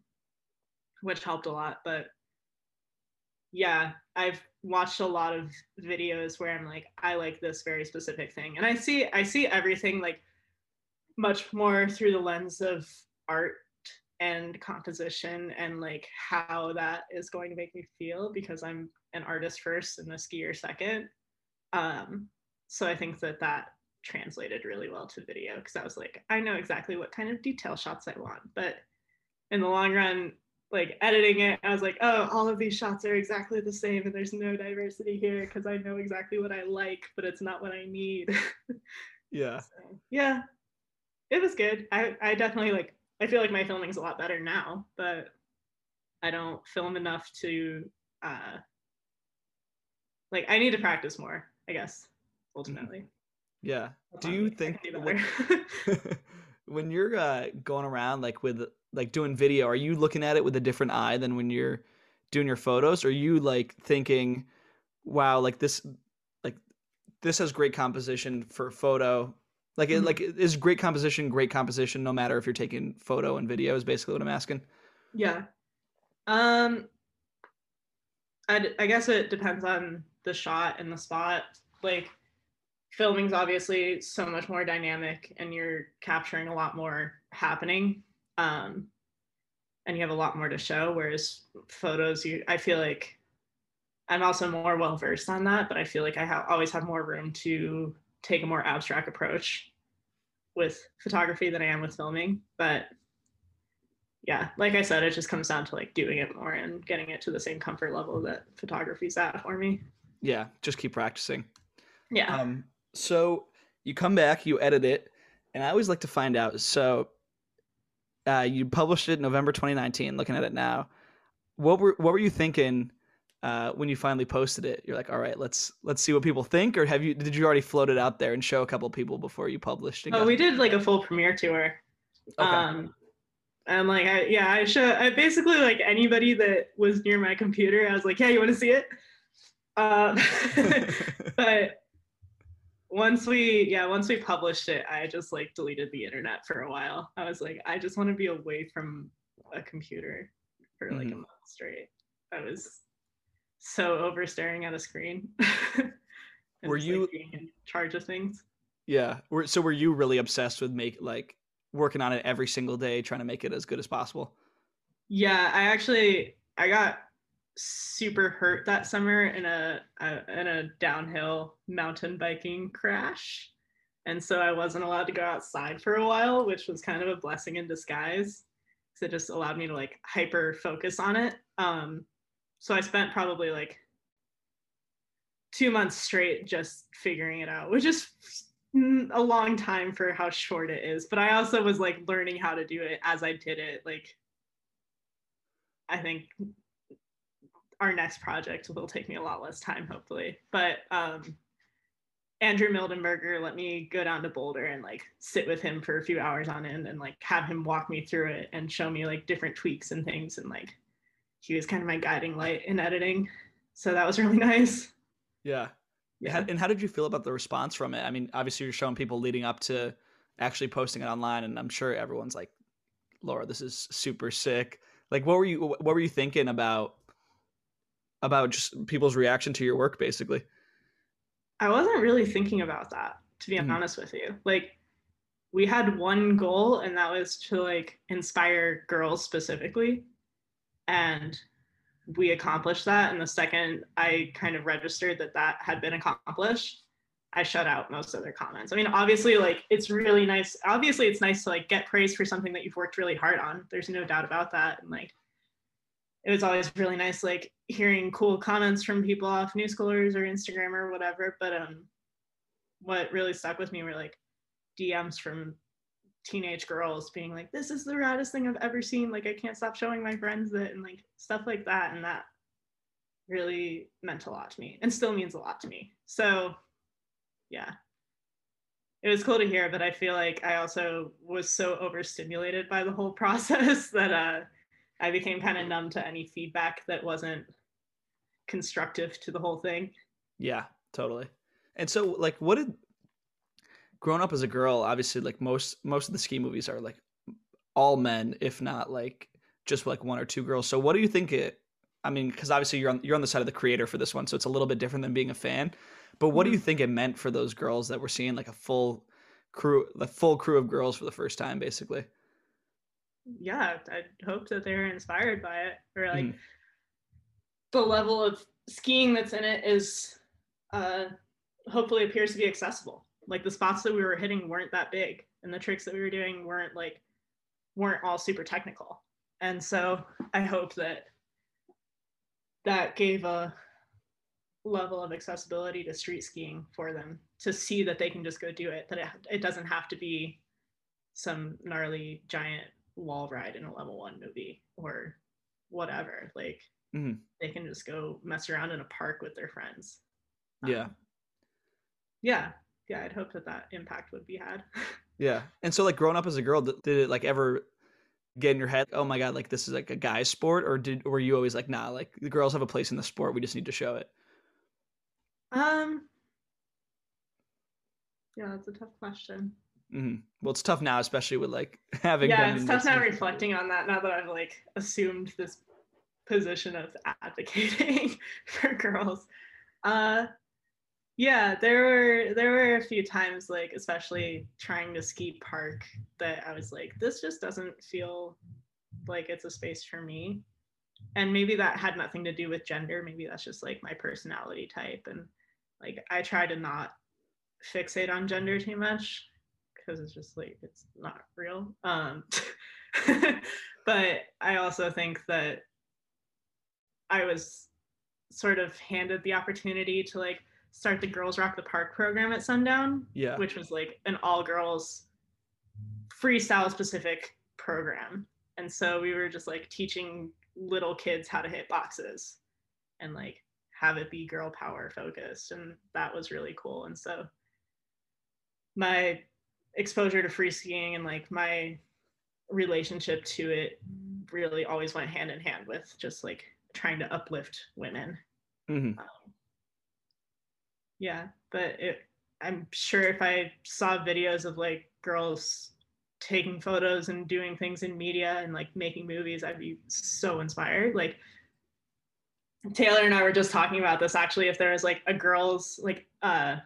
which helped a lot. But yeah, I've watched a lot of videos where I'm like, I like this very specific thing. And I see, I see everything like much more through the lens of art and composition and like how that is going to make me feel, because I'm an artist first and a skier second. Um, so I think that that translated really well to video, because I was like, I know exactly what kind of detail shots I want. But in the long run, like editing it, I was like, oh, all of these shots are exactly the same and there's no diversity here, because I know exactly what I like, but it's not what I need. Yeah. So, yeah, it was good. I, I definitely like, I feel like my filming's a lot better now, but I don't film enough to, uh, like, I need to practice more, I guess, ultimately. Yeah. Do you think do when, when you're uh, going around, like, with, like, doing video, are you looking at it with a different eye than when you're doing your photos? Or are you, like, thinking, wow, like, this, like, this has great composition for photo? Like, mm-hmm. it, like, is great composition great composition no matter if you're taking photo and video, is basically what I'm asking? Yeah. Um, I, I guess it depends on the shot and the spot. Like, filming's obviously so much more dynamic, and you're capturing a lot more happening, um, and you have a lot more to show, whereas photos, you I feel like I'm also more well-versed on that, but I feel like I ha- always have more room to take a more abstract approach with photography than I am with filming. But yeah, like I said, it just comes down to like doing it more and getting it to the same comfort level that photography's at for me. Yeah, just keep practicing. Yeah. Um, so you come back, you edit it, and I always like to find out. So uh, you published it in November twenty nineteen, looking at it now. What were what were you thinking uh, when you finally posted it? You're like, all right, let's let's see what people think, or have you did you already float it out there and show a couple people before you published it? Oh, we did like a full premiere tour. Okay. Um And like, I, yeah, I show, I basically like anybody that was near my computer, I was like, yeah, you want to see it? Um, but once we, yeah, once we published it, I just like deleted the internet for a while. I was like, I just want to be away from a computer for like mm-hmm. a month straight. I was so over staring at a screen. Were just, you like, being in charge of things? Yeah. So were you really obsessed with make like, working on it every single day, trying to make it as good as possible? Yeah, I actually, I got super hurt that summer in a, a in a downhill mountain biking crash. And so I wasn't allowed to go outside for a while, which was kind of a blessing in disguise. So it just allowed me to like hyper focus on it. Um, so I spent probably like two months straight just figuring it out, which is a long time for how short it is. But I also was like learning how to do it as I did it. Like, I think our next project will take me a lot less time, hopefully. But um, Andrew Mildenberger let me go down to Boulder and like sit with him for a few hours on end and like have him walk me through it and show me like different tweaks and things. And like, he was kind of my guiding light in editing. So that was really nice. Yeah. Yeah. And how did you feel about the response from it? I mean, obviously you're showing people leading up to actually posting it online, and I'm sure everyone's like, Laura, this is super sick. Like, what were you, what were you thinking about, about just people's reaction to your work, basically? I wasn't really thinking about that, to be mm-hmm. honest with you. Like, we had one goal, and that was to like inspire girls specifically. And we accomplished that. And the second I kind of registered that that had been accomplished, I shut out most of their comments. I mean, obviously, like, it's really nice. Obviously, it's nice to, like, get praise for something that you've worked really hard on. There's no doubt about that. And, like, it was always really nice, like, hearing cool comments from people off New Schoolers or Instagram or whatever. But um, what really stuck with me were, like, D Ms from teenage girls being like, this is the raddest thing I've ever seen. Like, I can't stop showing my friends it, and, like, stuff like that. And that really meant a lot to me and still means a lot to me. So, yeah, it was cool to hear, but I feel like I also was so overstimulated by the whole process that uh, I became kind of numb to any feedback that wasn't constructive to the whole thing. Yeah, totally. And so, like, what did, growing up as a girl, obviously, like, most most of the ski movies are, like, all men, if not, like, just, like, one or two girls. So what do you think it, I mean, because obviously you're on, you're on the side of the creator for this one, so it's a little bit different than being a fan. But what do you think it meant for those girls that were seeing, like, a full crew, the full crew of girls for the first time, basically? Yeah, I hope that they were inspired by it. Or, like, mm. the level of skiing that's in it is, uh, hopefully appears to be accessible. Like, the spots that we were hitting weren't that big, and the tricks that we were doing weren't, like, weren't all super technical. And so I hope that that gave a level of accessibility to street skiing for them to see that they can just go do it, that it, it doesn't have to be some gnarly giant wall ride in a level one movie or whatever. Like, mm-hmm. they can just go mess around in a park with their friends. Yeah. Um, yeah. Yeah. I'd hope that that impact would be had. Yeah. And so, like, growing up as a girl, did it, like, ever get in your head, oh my God, like, this is, like, a guy's sport? Or did, were you always like, nah, like, the girls have a place in the sport, we just need to show it? Um, yeah, that's a tough question. Mm-hmm. Well, it's tough now, especially with, like, having yeah, been it's tough now reflecting on that now that I've, like, assumed this position of advocating for girls. Uh, yeah, there were there were a few times, like, especially trying to ski park, that I was like, this just doesn't feel like it's a space for me. And maybe that had nothing to do with gender. Maybe that's just, like, my personality type. And, like, I try to not fixate on gender too much because it's just, like, it's not real. Um, but I also think that I was sort of handed the opportunity to, like, start the Girls Rock the Park program at Sundown, yeah. which was, like, an all-girls freestyle-specific program. And so we were just, like, teaching little kids how to hit boxes and, like, have it be girl power focused, and that was really cool. And so my exposure to free skiing and, like, my relationship to it really always went hand in hand with just, like, trying to uplift women. Mm-hmm. um, yeah but it, I'm sure if I saw videos of, like, girls taking photos and doing things in media and, like, making movies, I'd be so inspired. Like, Taylor and I were just talking about this, actually, if there was, like, a girls, like, uh,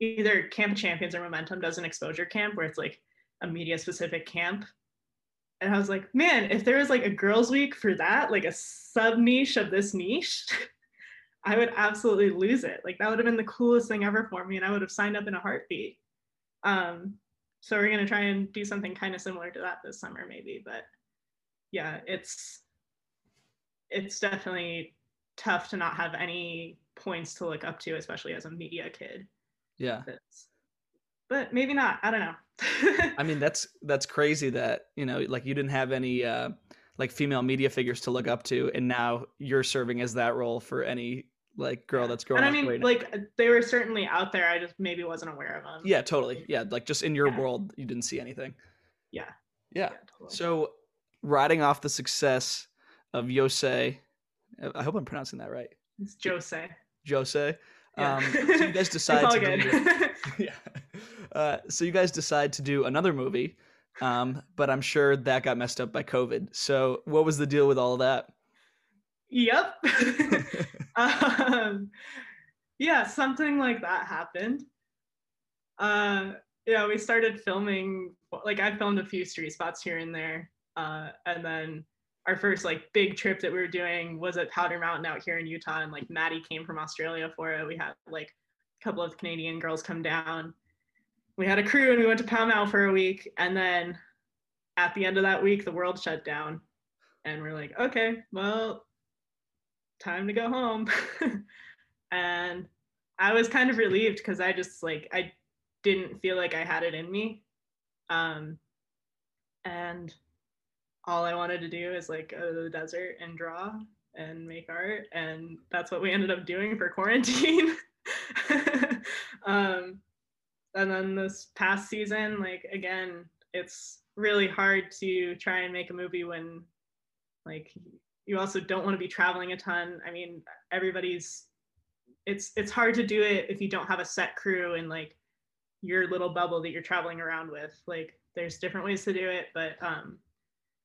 either Camp Champions or Momentum does an exposure camp where it's, like, a media specific camp. And I was like, man, if there was, like, a girls week for that, like, a sub niche of this niche, I would absolutely lose it. Like, that would have been the coolest thing ever for me, and I would have signed up in a heartbeat. Um, So we're going to try and do something kind of similar to that this summer, maybe. But yeah, it's it's definitely tough to not have any points to look up to, especially as a media kid. Yeah. It's, but maybe not. I don't know. I mean, that's that's crazy that, you know, like, you didn't have any uh, like, female media figures to look up to, and now you're serving as that role for any, like, girl that's growing up. And I mean, like, they were certainly out there, I just maybe wasn't aware of them. Yeah, totally. Yeah, like, just in your yeah. world, you didn't see anything. Yeah. Yeah. yeah totally. So, riding off the success of Jose, I hope I'm pronouncing that right. It's Jose. Jose. Yeah. Um, so you guys decide it's all to good. do. yeah. Uh, so you guys decide to do another movie, um, but I'm sure that got messed up by COVID. So, what was the deal with all of that? Yep. um, yeah, something like that happened. Uh, yeah, we started filming, like, I filmed a few street spots here and there. Uh, and then our first like big trip that we were doing was at Powder Mountain out here in Utah, and like Maddie came from Australia for it. We had like a couple of Canadian girls come down. We had a crew and we went to Pow Mow for a week, and then at the end of that week the world shut down and we're like, okay, well, time to go home. And I was kind of relieved because I just like I didn't feel like I had it in me, um and all I wanted to do is like go to the desert and draw and make art, and that's what we ended up doing for quarantine. Um and then this past season, like again, it's really hard to try and make a movie when like you also don't want to be traveling a ton. I mean, everybody's it's it's hard to do it if you don't have a set crew and like your little bubble that you're traveling around with. Like there's different ways to do it, but um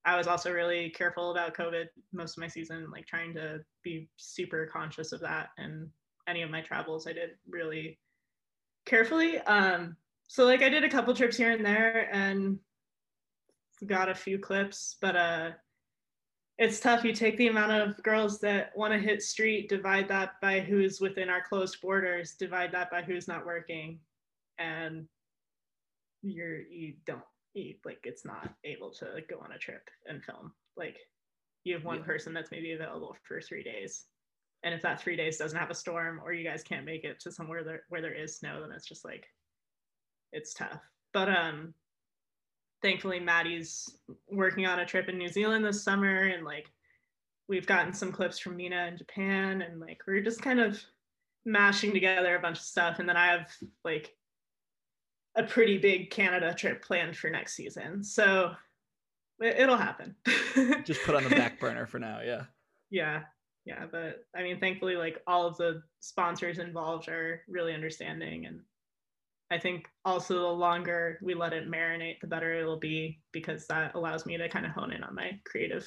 I was also really careful about COVID most of my season, like trying to be super conscious of that, and any of my travels I did really carefully. Um so like I did a couple trips here and there and got a few clips, but uh it's tough. You take the amount of girls that want to hit street, divide that by who's within our closed borders, divide that by who's not working, and you're you don't eat like it's not able to like, go on a trip and film. Like you have one yeah. person that's maybe available for three days, and if that three days doesn't have a storm or you guys can't make it to somewhere there, where there is snow, then it's just like it's tough. But um thankfully Maddie's working on a trip in New Zealand this summer, and like we've gotten some clips from Mina in Japan, and like we're just kind of mashing together a bunch of stuff. And then I have like a pretty big Canada trip planned for next season. So it'll happen. Just put on the back burner for now. Yeah. Yeah. Yeah. But I mean, thankfully, like all of the sponsors involved are really understanding. And I think also the longer we let it marinate, the better it'll be, because that allows me to kind of hone in on my creative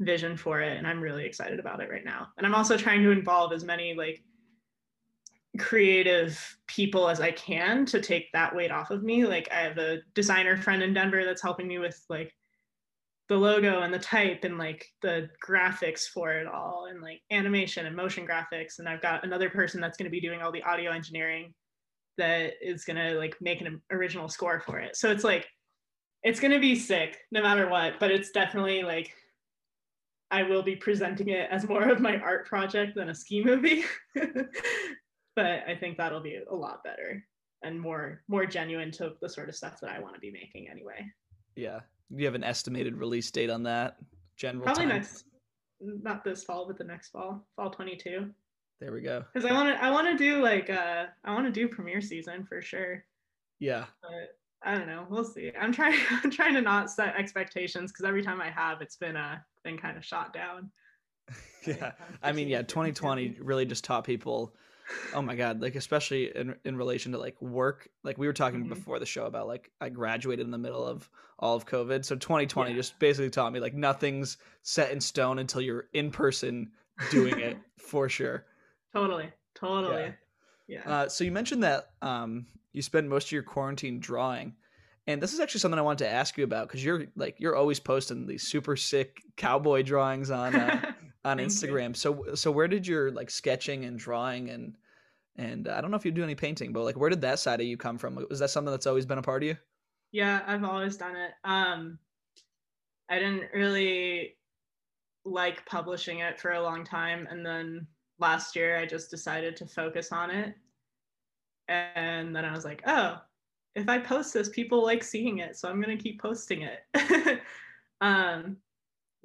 vision for it. And I'm really excited about it right now. And I'm also trying to involve as many like creative people as I can to take that weight off of me. Like I have a designer friend in Denver that's helping me with like the logo and the type and like the graphics for it all, and like animation and motion graphics. And I've got another person that's going to be doing all the audio engineering that is going to like make an original score for it. So it's like it's going to be sick no matter what, but it's definitely like I will be presenting it as more of my art project than a ski movie. But I think that'll be a lot better and more more genuine to the sort of stuff that I want to be making anyway. Yeah. Do you have an estimated release date on that? General Probably time? Next, not this fall, but the next fall, fall twenty-two. There we go. Because I want to I want to do like uh I want to do premiere season for sure. Yeah. But I don't know. We'll see. I'm trying I'm trying to not set expectations, because every time I have, it's been uh been kind of shot down. Yeah. I mean, yeah, twenty twenty really just taught people. Oh my God. Like, especially in, in relation to like work, like we were talking mm-hmm. before the show about like, I graduated in the middle of all of COVID. So twenty twenty yeah. just basically taught me like nothing's set in stone until you're in person doing it for sure. Totally. Totally. Yeah. yeah. Uh, so you mentioned that um, you spend most of your quarantine drawing, and this is actually something I wanted to ask you about, because you're like, you're always posting these super sick cowboy drawings on uh, on Instagram. So so where did your like sketching and drawing and and uh, I don't know if you do any painting, but like where did that side of you come from? Was that something that's always been a part of you? Yeah, I've always done it. Um, I didn't really like publishing it for a long time, and then last year I just decided to focus on it. And then I was like, oh, if I post this, people like seeing it, so I'm gonna keep posting it. um,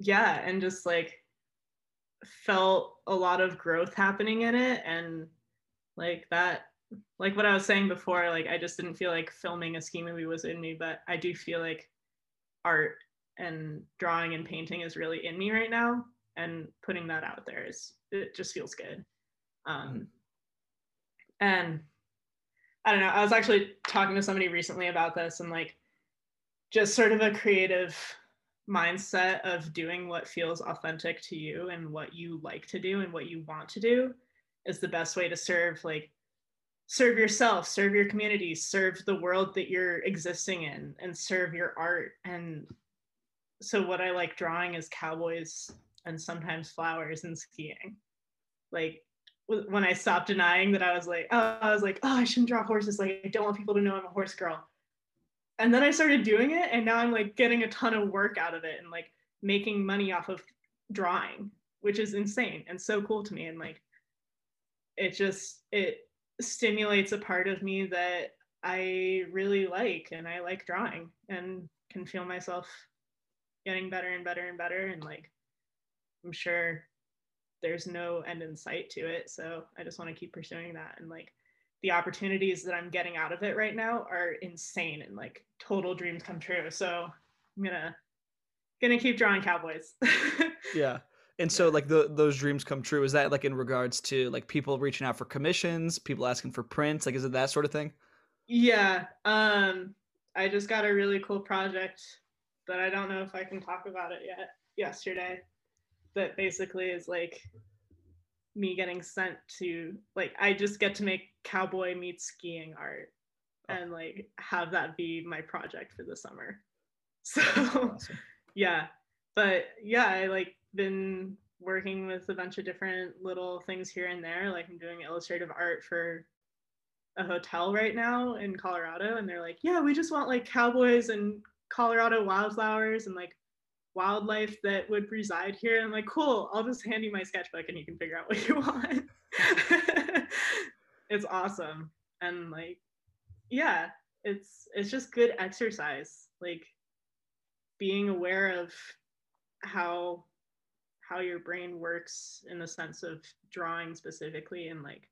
yeah, and just like felt a lot of growth happening in it, and like that, like what I was saying before, like I just didn't feel like filming a ski movie was in me, but I do feel like art and drawing and painting is really in me right now, and putting that out there is, it just feels good. Um, and I don't know, I was actually talking to somebody recently about this, and like just sort of a creative mindset of doing what feels authentic to you and what you like to do and what you want to do is the best way to serve like serve yourself, serve your community, serve the world that you're existing in, and serve your art, and so what I like drawing is cowboys and sometimes flowers and skiing. Like when I stopped denying that, I was like, oh, I was like, oh, I shouldn't draw horses. Like, I don't want people to know I'm a horse girl. And then I started doing it, and now I'm like getting a ton of work out of it and like making money off of drawing, which is insane and so cool to me. And like, it just, it stimulates a part of me that I really like, and I like drawing and can feel myself getting better and better and better. And like, I'm sure there's no end in sight to it. So I just want to keep pursuing that. And like, the opportunities that I'm getting out of it right now are insane and like total dreams come true. So I'm gonna, gonna keep drawing cowboys. Yeah. And so like the, those dreams come true. Is that like in regards to like people reaching out for commissions, people asking for prints? Like, is it that sort of thing? Yeah. Um, I just got a really cool project that I don't know if I can talk about it yet yesterday. That basically is like me getting sent to, like, I just get to make cowboy meets skiing art oh. and like have that be my project for the summer. So awesome. yeah, but yeah, I like been working with a bunch of different little things here and there. Like I'm doing illustrative art for a hotel right now in Colorado, and they're like, yeah, we just want like cowboys and Colorado wildflowers and like wildlife that would reside here. And I'm like, cool, I'll just hand you my sketchbook and you can figure out what you want. It's awesome. And like, yeah, it's it's just good exercise, like being aware of how how your brain works in the sense of drawing specifically, and like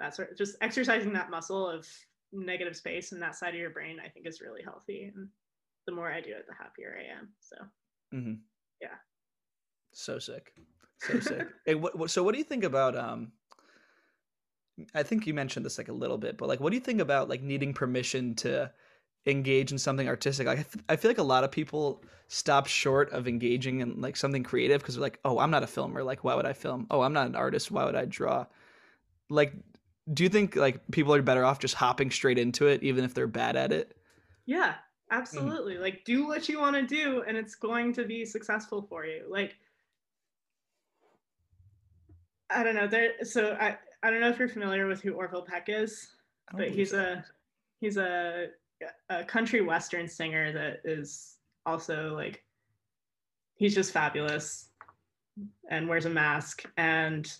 that sort of, just exercising that muscle of negative space and that side of your brain, I think is really healthy. And the more I do it, the happier I am. So mm-hmm. yeah, so sick, so sick. Hey, what, what? So what do you think about? Um, I think you mentioned this like a little bit, but like, what do you think about like needing permission to engage in something artistic? Like, I, th- I feel like a lot of people stop short of engaging in like something creative because they're like, oh, I'm not a filmer. Like, why would I film? Oh, I'm not an artist. Why would I draw? Like, do you think like people are better off just hopping straight into it, even if they're bad at it? Yeah. Absolutely. Mm-hmm. Like, do what you want to do and it's going to be successful for you. Like, I don't know there. So I, I don't know if you're familiar with who Orville Peck is, but he's so. a, he's a, a country Western singer that is also like, he's just fabulous and wears a mask and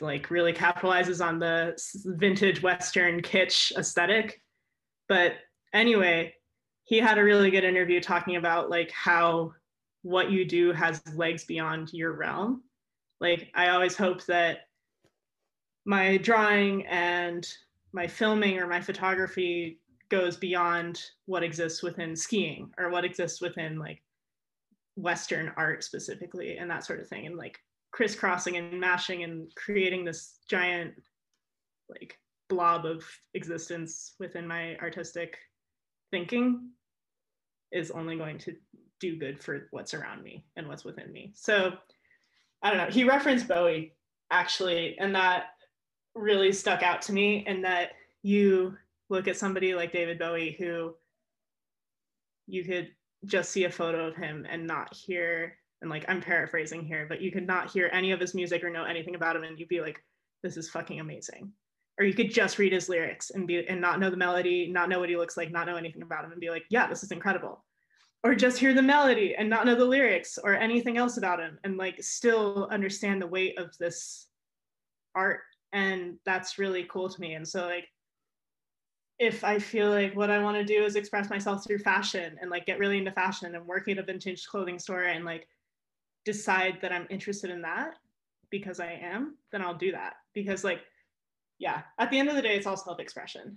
like really capitalizes on the vintage Western kitsch aesthetic. But anyway, he had a really good interview talking about like how what you do has legs beyond your realm. Like, I always hope that my drawing and my filming or my photography goes beyond what exists within skiing or what exists within like Western art specifically and that sort of thing. And like crisscrossing and mashing and creating this giant like blob of existence within my artistic thinking is only going to do good for what's around me and what's within me. So I don't know, he referenced Bowie actually, and that really stuck out to me. And that you look at somebody like David Bowie, who you could just see a photo of him and not hear, and like I'm paraphrasing here, but you could not hear any of his music or know anything about him and you'd be like, this is fucking amazing. Or you could just read his lyrics and be and not know the melody, not know what he looks like, not know anything about him and be like, yeah, this is incredible. Or just hear the melody and not know the lyrics or anything else about him and like still understand the weight of this art. And that's really cool to me. And so like, if I feel like what I want to do is express myself through fashion and like get really into fashion and working at a vintage clothing store and like decide that I'm interested in that because I am, then I'll do that. Because like, yeah, at the end of the day, it's all self-expression.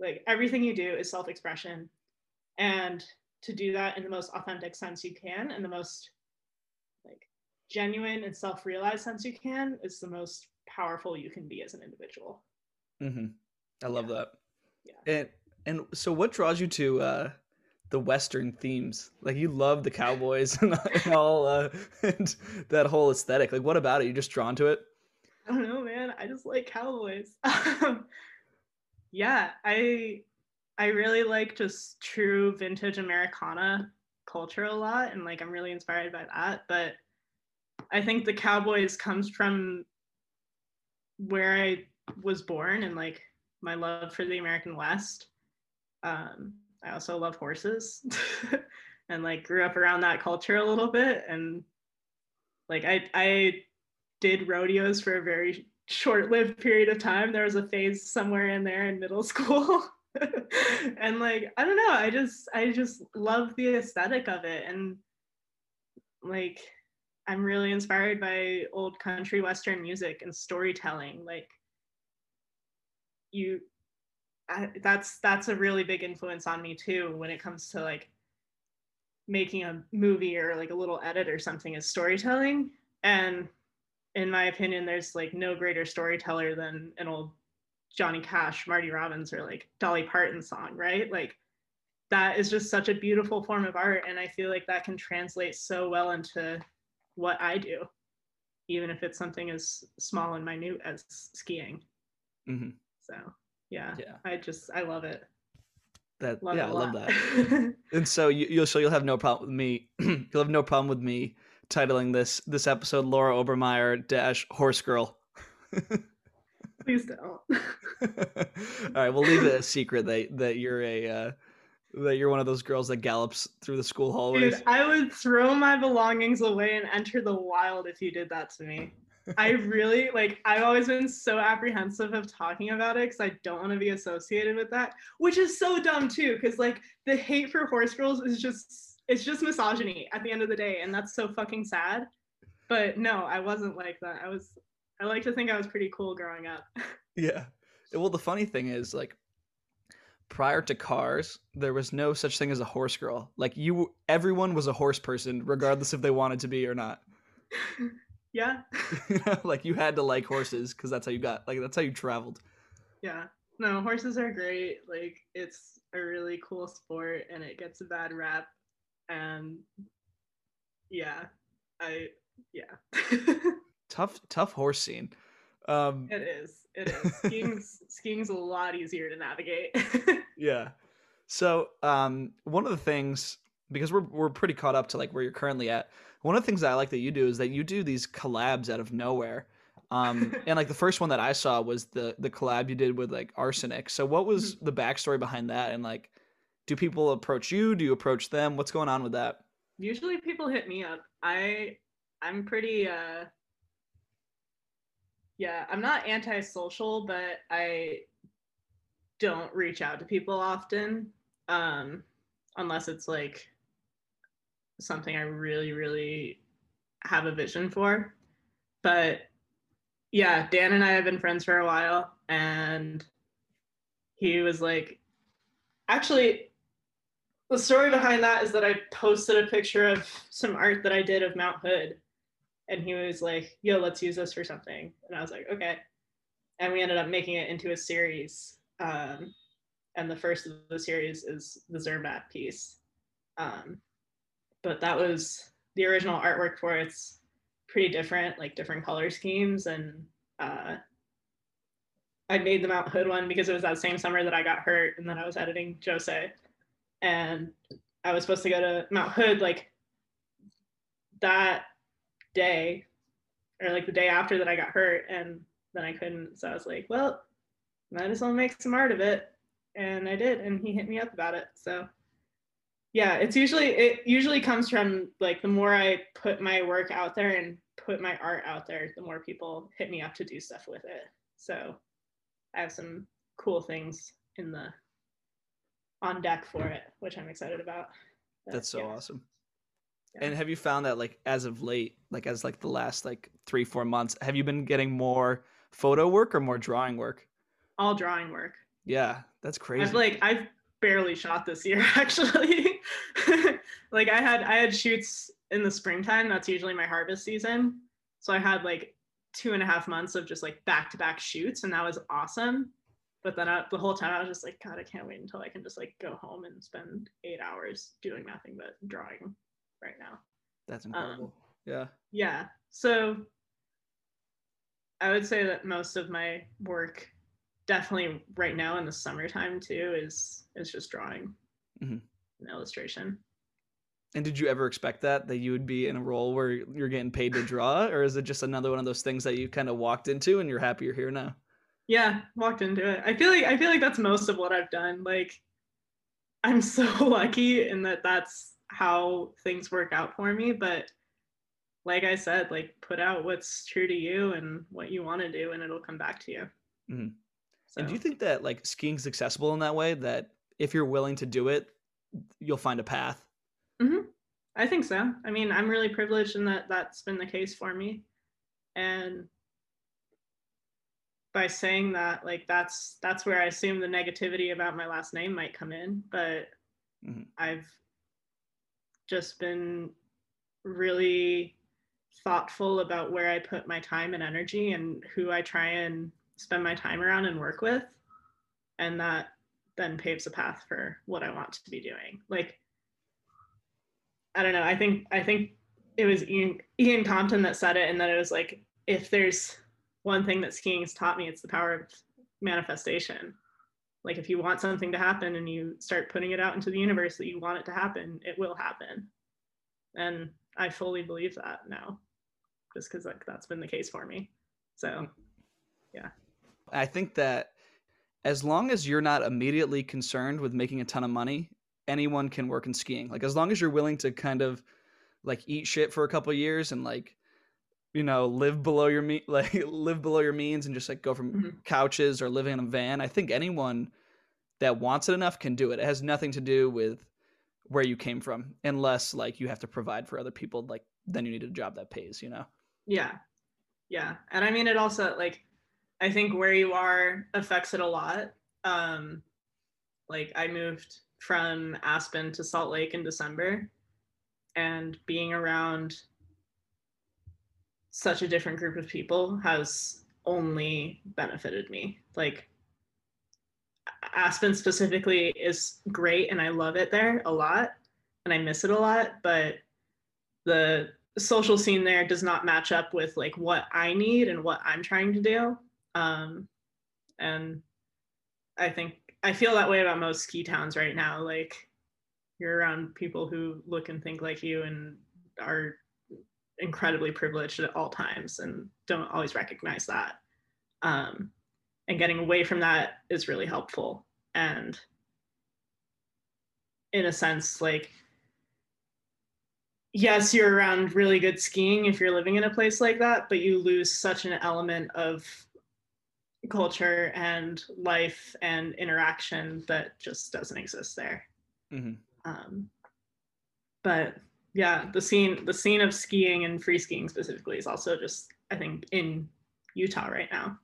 Like everything you do is self-expression. And to do that in the most authentic sense you can, and the most like genuine and self-realized sense you can, is the most powerful you can be as an individual. Mm-hmm. I love yeah. that. Yeah. And and so what draws you to uh, the Western themes? Like you love the cowboys and, and all uh, and that whole aesthetic. Like what about it? You're just drawn to it? I don't know, man. I just like cowboys. um, yeah, I I really like just true vintage Americana culture a lot, and like I'm really inspired by that. But I think the Cowboys comes from where I was born and like my love for the American West. Um, I also love horses and like grew up around that culture a little bit. And like I, I did rodeos for a very short-lived period of time. There was a phase somewhere in there in middle school. And like, I don't know, I just, I just love the aesthetic of it. And like, I'm really inspired by old country Western music and storytelling. Like you, I, that's, that's a really big influence on me too, when it comes to like making a movie or like a little edit or something, is storytelling. And in my opinion, there's like no greater storyteller than an old Johnny Cash, Marty Robbins, or like Dolly Parton song, right? Like that is just such a beautiful form of art. And I feel like that can translate so well into what I do, even if it's something as small and minute as skiing. Mm-hmm. So yeah, yeah, I just, I love it. That love yeah, it I love that. And so you, you'll so you'll have no problem with me. You'll have no problem with me titling this this episode Laura Obermeyer dash Horse Girl. Please don't. All right, we'll leave it a secret that that you're a uh, that you're one of those girls that gallops through the school hallways. Dude, I would throw my belongings away and enter the wild if you did that to me. I really like. I've always been so apprehensive of talking about it because I don't want to be associated with that, which is so dumb too. Because like the hate for horse girls is just it's just misogyny at the end of the day, and that's so fucking sad. But no, I wasn't like that. I was. I like to think I was pretty cool growing up. Yeah. Well, the funny thing is, like, prior to cars, there was no such thing as a horse girl. Like, you, everyone was a horse person, regardless if they wanted to be or not. Yeah. You know, like, you had to like horses because that's how you got, like, that's how you traveled. Yeah. No, horses are great. Like, it's a really cool sport, and it gets a bad rap. And, yeah. I, yeah. Tough, tough horse scene. Um, it is. It is. Skiing's, skiing's a lot easier to navigate. Yeah. So um, one of the things, because we're we're pretty caught up to like where you're currently at. One of the things that I like that you do is that you do these collabs out of nowhere. Um, and like the first one that I saw was the the collab you did with like Arsenic. So what was the backstory behind that? And like, do people approach you? Do you approach them? What's going on with that? Usually people hit me up. I I'm pretty. Uh... Yeah, I'm not antisocial, but I don't reach out to people often, um, unless it's like something I really, really have a vision for. But yeah, Dan and I have been friends for a while, and he was like, actually, the story behind that is that I posted a picture of some art that I did of Mount Hood. And he was like, yo, let's use this for something. And I was like, okay. And we ended up making it into a series. Um, and the first of the series is the Zermatt piece. Um, but that was the original artwork for it. It's pretty different, like different color schemes. And uh, I made the Mount Hood one because it was that same summer that I got hurt and then I was editing Jose. And I was supposed to go to Mount Hood like that day, or like the day after that I got hurt, and then I couldn't, so I was like, well, might as well make some art of it. And I did, and he hit me up about it. So yeah, it's usually it usually comes from like the more I put my work out there and put my art out there, the more people hit me up to do stuff with it. So I have some cool things in the on deck for it, which I'm excited about. But, that's so yeah. Awesome. And have you found that like as of late, like as like the last like three, four months, have you been getting more photo work or more drawing work? All drawing work. Yeah, that's crazy. I've like I've barely shot this year, actually. Like I had I had shoots in the springtime. That's usually my harvest season. So I had like two and a half months of just like back to back shoots, and that was awesome. But then I, the whole time I was just like, God, I can't wait until I can just like go home and spend eight hours doing nothing but drawing. Right now. That's incredible. Um, yeah. Yeah. So I would say that most of my work, definitely right now in the summertime too, is is just drawing mm-hmm. and illustration. And did you ever expect that, that you would be in a role where you're getting paid to draw? Or is it just another one of those things that you kind of walked into and you're happy you're here now? Yeah, walked into it. I feel like, I feel like that's most of what I've done. Like, I'm so lucky in that that's how things work out for me. But like I said, like, put out what's true to you and what you want to do, and it'll come back to you. Mm-hmm. So. And do you think that like skiing's accessible in that way, that if you're willing to do it, you'll find a path? Mm-hmm. I think so. I mean, I'm really privileged in that that's been the case for me. And by saying that, like, that's, that's where I assume the negativity about my last name might come in, but mm-hmm. I've just been really thoughtful about where I put my time and energy and who I try and spend my time around and work with. And that then paves a path for what I want to be doing. Like, I don't know. I think I think it was Ian, Ian Compton that said it, and then it was like, if there's one thing that skiing has taught me, it's the power of manifestation. Like, if you want something to happen and you start putting it out into the universe that you want it to happen, it will happen. And I fully believe that now, just because like that's been the case for me. So, yeah. I think that as long as you're not immediately concerned with making a ton of money, anyone can work in skiing. Like, as long as you're willing to kind of like eat shit for a couple of years and like, you know, live below your me- like live below your means and just like go from mm-hmm. couches or living in a van. I think anyone that wants it enough can do it. It has nothing to do with where you came from, unless like you have to provide for other people, like then you need a job that pays, you know? Yeah. Yeah. And I mean, it also like, I think where you are affects it a lot. Um, like I moved from Aspen to Salt Lake in December, and being around such a different group of people has only benefited me. Like Aspen specifically is great, and I love it there a lot, and I miss it a lot, but the social scene there does not match up with like what I need and what I'm trying to do. Um, and I think I feel that way about most ski towns right now. Like, you're around people who look and think like you and are incredibly privileged at all times and don't always recognize that. Um, and getting away from that is really helpful. And in a sense, like, yes, you're around really good skiing if you're living in a place like that, but you lose such an element of culture and life and interaction that just doesn't exist there. Mm-hmm. Um, but yeah, the scene, the scene of skiing and free skiing specifically is also just, I think, in Utah right now.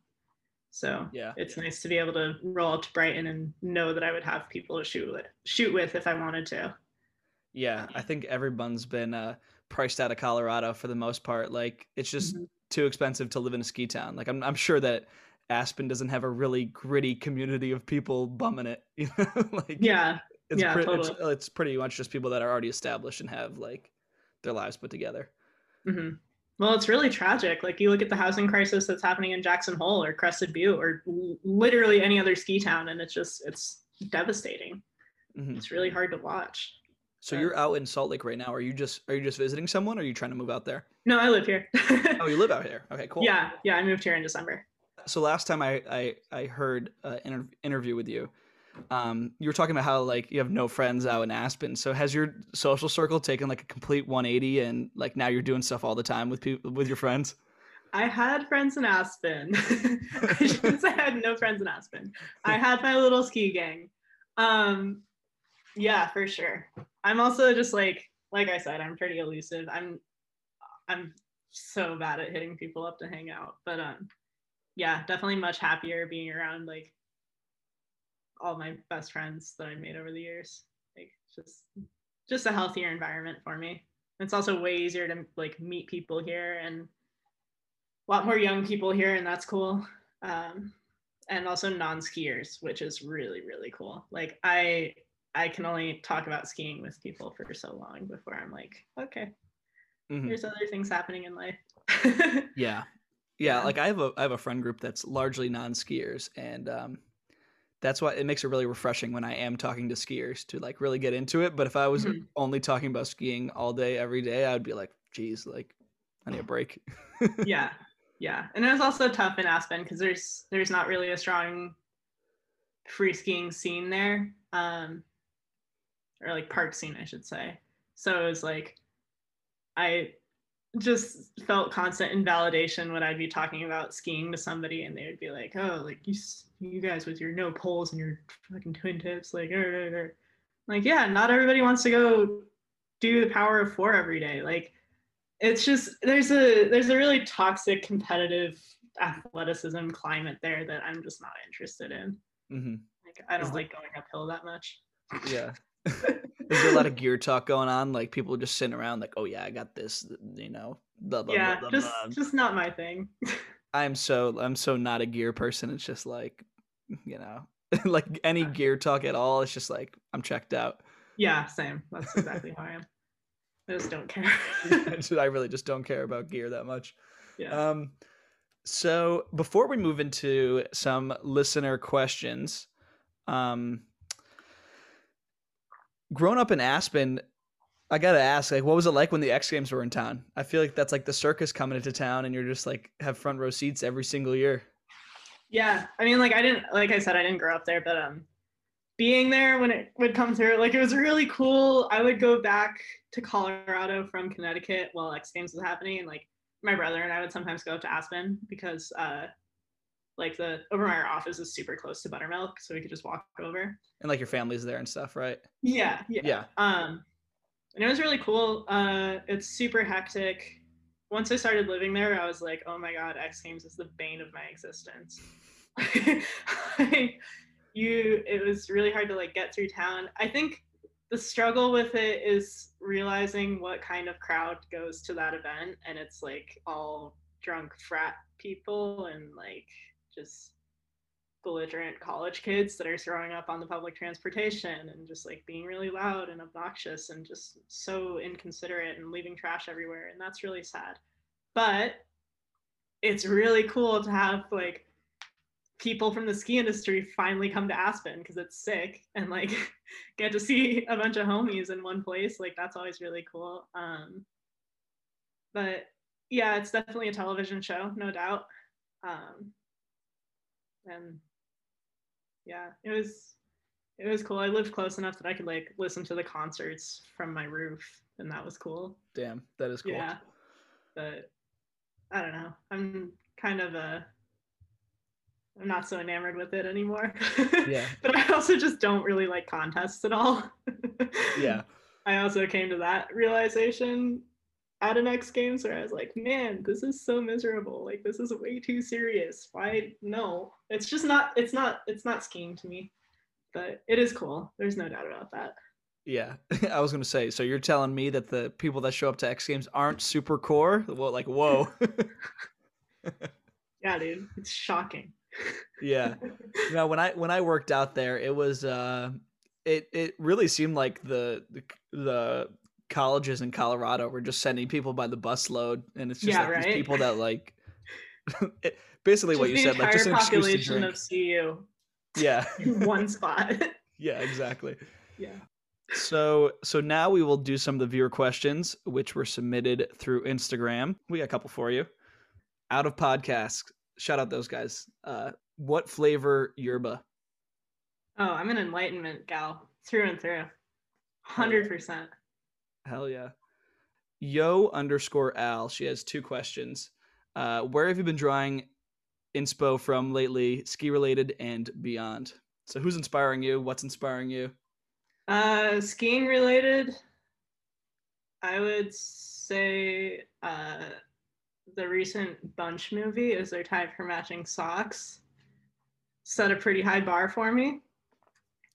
So yeah, it's yeah. nice to be able to roll up to Brighton and know that I would have people to shoot with, shoot with if I wanted to. Yeah, I think everyone's been uh, priced out of Colorado for the most part. Like, it's just mm-hmm. too expensive to live in a ski town. Like, I'm I'm sure that Aspen doesn't have a really gritty community of people bumming it, you know? Like, yeah, it's, yeah, pre- totally. it's, it's pretty much just people that are already established and have like their lives put together. Mm-hmm. Well, it's really tragic. Like, you look at the housing crisis that's happening in Jackson Hole or Crested Butte or l- literally any other ski town, and it's just, it's devastating. Mm-hmm. It's really hard to watch. So you're out in Salt Lake right now. Are you just are you just visiting someone, or are you trying to move out there? No, I live here. Oh, you live out here. Okay, cool. Yeah, yeah, I moved here in December. So last time I I, I heard an inter- interview with you, um, you were talking about how like you have no friends out in Aspen. So has your social circle taken like a complete one eighty, and like now you're doing stuff all the time with people, with your friends? I had friends in Aspen. I shouldn't say I had no friends in Aspen. I had my little ski gang. Um, yeah, for sure. I'm also just like like I said, I'm pretty elusive. I'm I'm so bad at hitting people up to hang out, but um. Yeah, definitely much happier being around like all my best friends that I've made over the years. Like, just just a healthier environment for me. It's also way easier to like meet people here, and a lot more young people here, and that's cool. Um, and also non-skiers, which is really, really cool. Like, I I can only talk about skiing with people for so long before I'm like, okay, mm-hmm. there's other things happening in life. Yeah. Yeah, like I have a I have a friend group that's largely non-skiers, and um, that's what it makes it really refreshing when I am talking to skiers to like really get into it. But if I was mm-hmm. only talking about skiing all day, every day, I'd be like, geez, like I need a break. Yeah. Yeah. And it was also tough in Aspen because there's, there's not really a strong free skiing scene there. Um, or like park scene, I should say. So it was like, I just felt constant invalidation when I'd be talking about skiing to somebody and they would be like, oh, like you, you guys with your no poles and your fucking twin tips, like, er, like, yeah, not everybody wants to go do the power of four every day. Like, it's just, there's a there's a really toxic competitive athleticism climate there that I'm just not interested in. Mm-hmm. Like I don't Is like there... going uphill that much. Yeah. Is there a lot of gear talk going on? Like people just sitting around like, oh yeah, I got this, you know, blah, blah, yeah, blah, blah, just, blah. Just not my thing. I'm so, I'm so not a gear person. It's just like, you know, like any gear talk at all, it's just like, I'm checked out. Yeah, same. That's exactly how I am. I just don't care. I really just don't care about gear that much. Yeah. Um, so before we move into some listener questions, um, growing up in Aspen, I gotta ask, like, what was it like when the X Games were in town? I feel like that's like the circus coming into town, and you're just like have front row seats every single year. Yeah, I mean, like I didn't, like I said, I didn't grow up there, but um, being there when it would come through, like it was really cool. I would go back to Colorado from Connecticut while X Games was happening, and like my brother and I would sometimes go up to Aspen because uh, like the Obermeyer office is super close to Buttermilk, so we could just walk over. And like your family's there and stuff, right? Yeah, yeah. yeah. Um, and it was really cool. Uh, it's super hectic. Once I started living there, I was like, oh my God, X Games is the bane of my existence. like, you, it was really hard to like get through town. I think the struggle with it is realizing what kind of crowd goes to that event, and it's like all drunk frat people and like just belligerent college kids that are throwing up on the public transportation and just like being really loud and obnoxious and just so inconsiderate and leaving trash everywhere, and that's really sad. But it's really cool to have like people from the ski industry finally come to Aspen because it's sick, and like get to see a bunch of homies in one place, like that's always really cool. Um but yeah, it's definitely a television show, no doubt. Um and yeah, it was it was cool. I lived close enough that I could like listen to the concerts from my roof, and that was cool. Damn, that is cool. Yeah, but I don't know, I'm kind of a I'm not so enamored with it anymore. Yeah. But I also just don't really like contests at all. Yeah. I also came to that realization at an X Games where I was like, man, this is so miserable. Like, this is way too serious. Why? No, it's just not, it's not, it's not skiing to me, but it is cool. There's no doubt about that. Yeah. I was going to say, so you're telling me that the people that show up to X Games aren't super core? Well, like, whoa. Yeah, dude, it's shocking. Yeah, you know, when I when I worked out there, it was uh it it really seemed like the the, the colleges in Colorado were just sending people by the busload, and it's just yeah, like right? these people that like it, basically just what you said, like just an excuse to drink. Of C U. Yeah, in one spot. Yeah, exactly. Yeah. So so now we will do some of the viewer questions which were submitted through Instagram. We got a couple for you. Out of podcasts. Shout out those guys. Uh, what flavor yerba? Oh, I'm an enlightenment gal through and through. one hundred percent. Hell yeah. Yo underscore Al. She has two questions. Uh, where have you been drawing inspo from lately, ski related and beyond? So who's inspiring you? What's inspiring you? Uh, skiing related, I would say... Uh, the recent Bunch movie is their time for matching socks set a pretty high bar for me.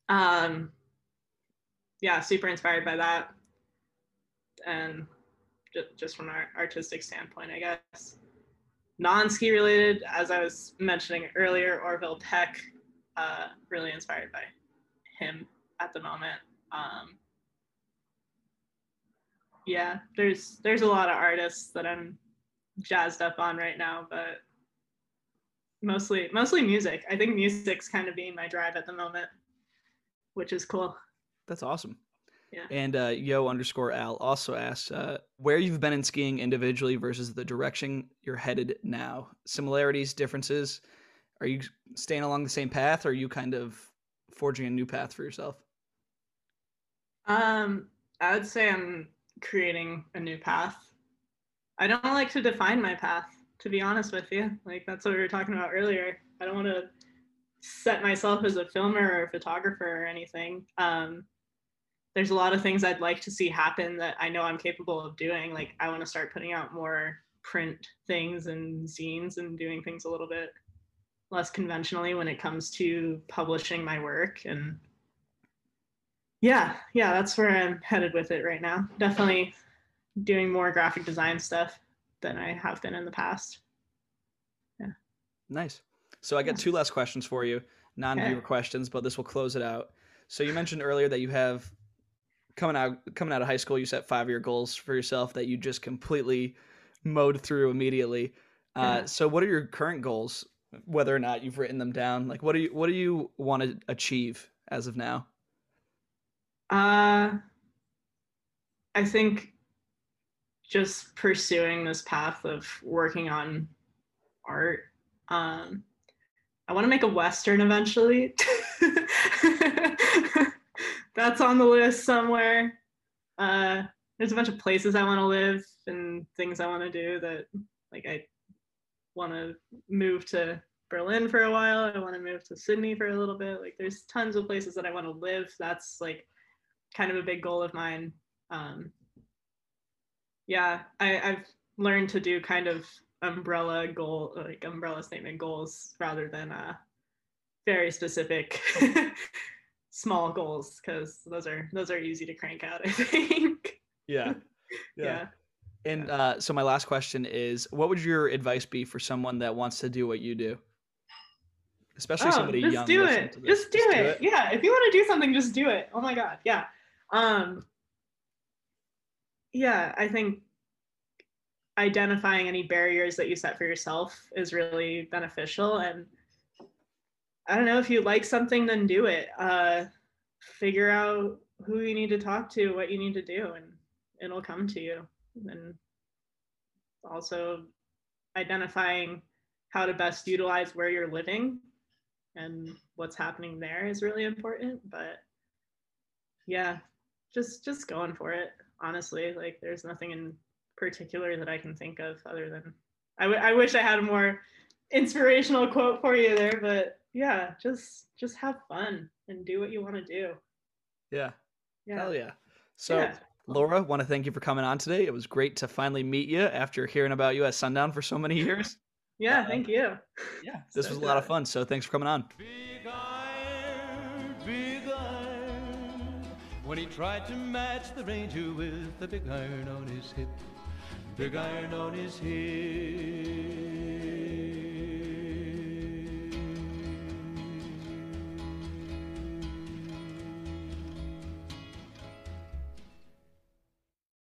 Um, yeah, super inspired by that. And just, just from our artistic standpoint, I guess. Non-ski related, as I was mentioning earlier, Orville Peck, uh, really inspired by him at the moment. Um, yeah, there's, there's a lot of artists that I'm jazzed up on right now, but mostly mostly music. I think music's kind of being my drive at the moment, which is cool. That's awesome. Yeah. And uh, yo underscore Al also asks uh, where you've been in skiing individually versus the direction you're headed now. Similarities, differences. Are you staying along the same path, or are you kind of forging a new path for yourself? Um, I would say I'm creating a new path. I don't like to define my path, to be honest with you. Like, that's what we were talking about earlier. I don't want to set myself as a filmer or a photographer or anything. Um, there's a lot of things I'd like to see happen that I know I'm capable of doing. Like, I want to start putting out more print things and zines and doing things a little bit less conventionally when it comes to publishing my work. And yeah, yeah, that's where I'm headed with it right now. Definitely doing more graphic design stuff than I have been in the past. Yeah. Nice. So I got two last questions for you, non-viewer okay. questions, but this will close it out. So you mentioned earlier that you have coming out, coming out of high school, you set five-year goals for yourself that you just completely mowed through immediately. Uh, yeah. So what are your current goals, whether or not you've written them down? Like, what do you, what do you want to achieve as of now? Uh, I think just pursuing this path of working on art. Um, I want to make a Western eventually. That's on the list somewhere. Uh, there's a bunch of places I want to live and things I want to do that, like, I want to move to Berlin for a while. I want to move to Sydney for a little bit. Like, there's tons of places that I want to live. That's, like, kind of a big goal of mine. Um, yeah, I, I've learned to do kind of umbrella goal, like umbrella statement goals rather than uh, very specific small goals, because those are those are easy to crank out, I think. Yeah. Yeah. yeah. And uh, so my last question is, what would your advice be for someone that wants to do what you do? Especially oh, somebody just young. Do it. To this. Just do just it. Just do it. Yeah. If you want to do something, just do it. Oh my God. Yeah. Um, yeah, I think identifying any barriers that you set for yourself is really beneficial. And I don't know, if you like something, then do it. Uh, figure out who you need to talk to, what you need to do, and it'll come to you. And also identifying how to best utilize where you're living and what's happening there is really important. But yeah, just just going for it, honestly. Like, there's nothing in particular that I can think of other than I, w- I wish I had a more inspirational quote for you there, but yeah, just just have fun and do what you want to do. Yeah. yeah hell yeah so yeah. Laura, want to thank you for coming on today. It was great to finally meet you after hearing about you at Sundown for so many years. Yeah, uh, thank you. Yeah, this so was good. A lot of fun, so thanks for coming on. Big iron, big iron. When he tried to match the ranger with the big iron on his hip, big iron on his hip.